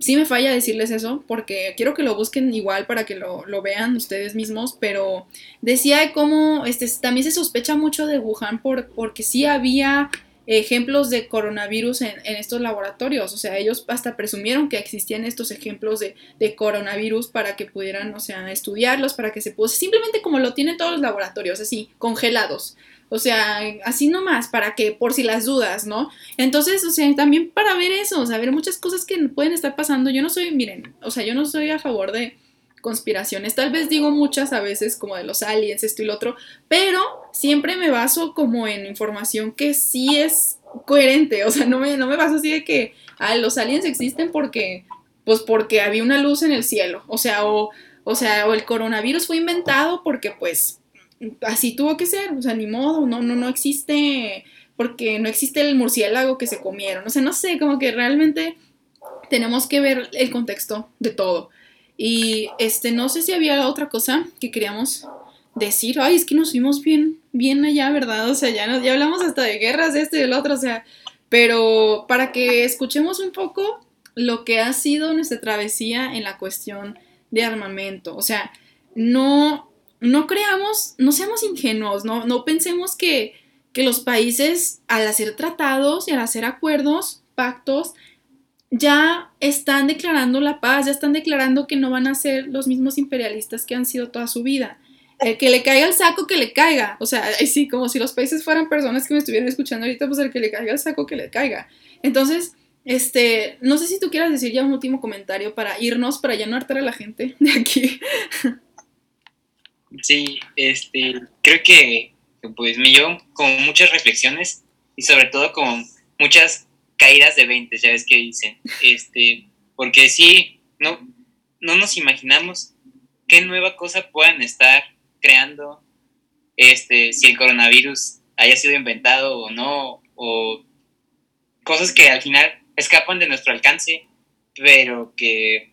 sí me falla decirles eso, porque quiero que lo busquen igual para que lo, lo vean ustedes mismos, pero decía cómo este, también se sospecha mucho de Wuhan por, porque sí había ejemplos de coronavirus en, en estos laboratorios, o sea, ellos hasta presumieron que existían estos ejemplos de, de coronavirus para que pudieran, o sea, estudiarlos, para que se pudiese, simplemente como lo tienen todos los laboratorios, así, congelados, o sea, así nomás, para que, por si las dudas, ¿no? Entonces, o sea, también para ver eso, o sea, ver muchas cosas que pueden estar pasando, yo no soy, miren, o sea, yo no soy a favor de conspiraciones, tal vez digo muchas a veces como de los aliens, esto y lo otro, pero siempre me baso como en información que sí es coherente, o sea, no me, no me baso así de que ah, los aliens existen porque pues porque había una luz en el cielo, o sea, o, o sea, o el coronavirus fue inventado porque pues así tuvo que ser, o sea, ni modo, no, no, no existe porque no existe el murciélago que se comieron, o sea, no sé, como que realmente tenemos que ver el contexto de todo. Y este, no sé si había otra cosa que queríamos decir. Ay, es que nos fuimos bien, bien allá, ¿verdad? O sea, ya, nos, ya hablamos hasta de guerras, de esto y del otro, o sea, pero para que escuchemos un poco lo que ha sido nuestra travesía en la cuestión de armamento. O sea, no, no creamos, no seamos ingenuos, no, no pensemos que, que los países al hacer tratados y al hacer acuerdos, pactos, ya están declarando la paz, ya están declarando que no van a ser los mismos imperialistas que han sido toda su vida. El que le caiga el saco, que le caiga. O sea, sí, como si los países fueran personas que me estuvieran escuchando ahorita, pues el que le caiga el saco, que le caiga. Entonces, Este, no sé si tú quieras decir ya un último comentario para irnos, para ya no hartar a la gente de aquí. Sí, este, creo que pues me llevo con muchas reflexiones y sobre todo con muchas caídas de veinte, ya ves que dicen, este, porque sí, no, no nos imaginamos qué nueva cosa puedan estar creando, este, si el coronavirus haya sido inventado o no, o cosas que al final escapan de nuestro alcance, pero que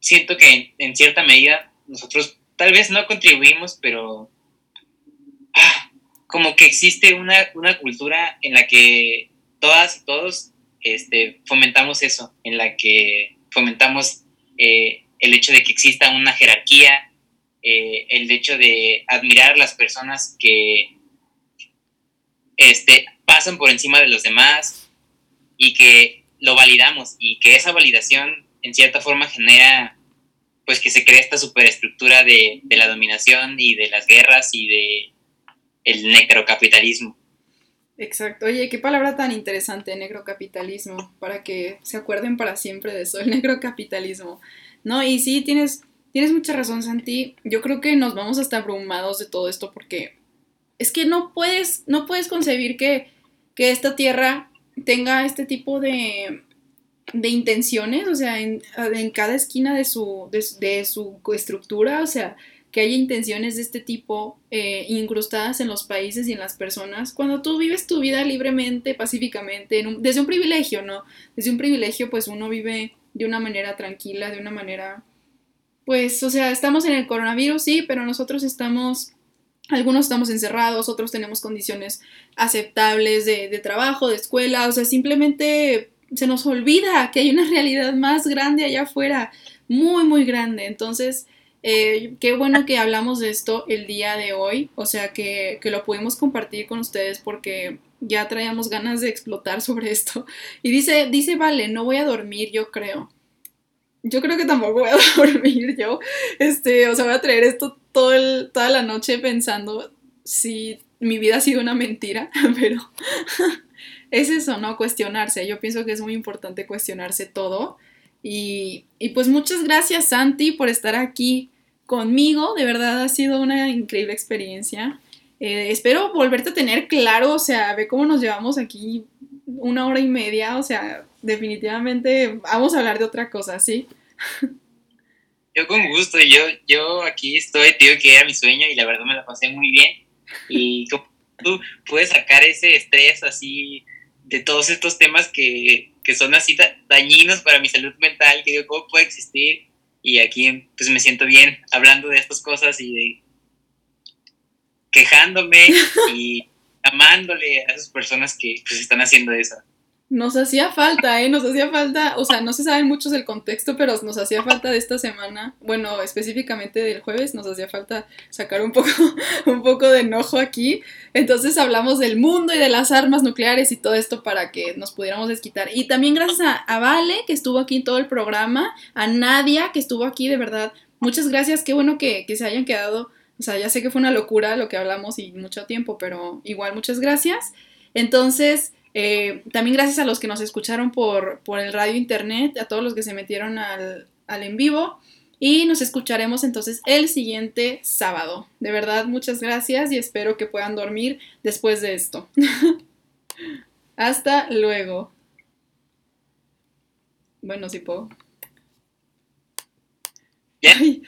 siento que en cierta medida nosotros tal vez no contribuimos, pero ah, como que existe una, una cultura en la que todas y todos este, fomentamos eso, en la que fomentamos eh, el hecho de que exista una jerarquía, eh, el hecho de admirar a las personas que este, pasan por encima de los demás y que lo validamos y que esa validación en cierta forma genera pues que se crea esta superestructura de, de la dominación y de las guerras y de el necrocapitalismo. Exacto. Oye, qué palabra tan interesante, necrocapitalismo, para que se acuerden para siempre de eso, el necrocapitalismo. No, y sí, tienes, tienes mucha razón, Santi. Yo creo que nos vamos hasta abrumados de todo esto porque es que no puedes, no puedes concebir que, que esta tierra tenga este tipo de... de intenciones, o sea, en, en cada esquina de su, de, de su estructura, o sea, que haya intenciones de este tipo eh, incrustadas en los países y en las personas, cuando tú vives tu vida libremente, pacíficamente, en un, desde un privilegio, ¿no? Desde un privilegio, pues, uno vive de una manera tranquila, de una manera, pues, o sea, estamos en el coronavirus, sí, pero nosotros estamos... Algunos estamos encerrados, otros tenemos condiciones aceptables de, de trabajo, de escuela, o sea, simplemente... se nos olvida que hay una realidad más grande allá afuera, muy muy grande, entonces eh, qué bueno que hablamos de esto el día de hoy, o sea que, que lo pudimos compartir con ustedes porque ya traíamos ganas de explotar sobre esto, y dice, dice Vale, no voy a dormir yo creo, yo creo que tampoco voy a dormir yo, este, o sea voy a traer esto todo el, toda la noche pensando si mi vida ha sido una mentira, pero... Es eso, ¿no? Cuestionarse. Yo pienso que es muy importante cuestionarse todo. Y, y pues muchas gracias, Santi, por estar aquí conmigo. De verdad, ha sido una increíble experiencia. Eh, espero volverte a tener claro. O sea, ve cómo nos llevamos aquí una hora y media. O sea, definitivamente vamos a hablar de otra cosa, ¿sí? Yo con gusto. Yo, yo aquí estoy, digo que era mi sueño y la verdad me la pasé muy bien. Y como tú puedes sacar ese estrés así... de todos estos temas que, que son así dañinos para mi salud mental, que digo, ¿cómo puede existir? Y aquí pues me siento bien hablando de estas cosas y de quejándome y amándole a esas personas que pues están haciendo eso. Nos hacía falta, ¿eh? Nos hacía falta, o sea, no se saben muchos el contexto, pero nos hacía falta de esta semana, bueno, específicamente del jueves, nos hacía falta sacar un poco, un poco de enojo aquí. Entonces hablamos del mundo y de las armas nucleares y todo esto para que nos pudiéramos desquitar. Y también gracias a, a Vale, que estuvo aquí en todo el programa, a Nadia, que estuvo aquí, de verdad, muchas gracias, qué bueno que, que se hayan quedado. O sea, ya sé que fue una locura lo que hablamos y mucho tiempo, pero igual muchas gracias. Entonces... Eh, también gracias a los que nos escucharon por, por el radio internet, a todos los que se metieron al, al en vivo y nos escucharemos entonces el siguiente sábado. De verdad, muchas gracias y espero que puedan dormir después de esto. Hasta luego. Bueno, sí puedo. Ay,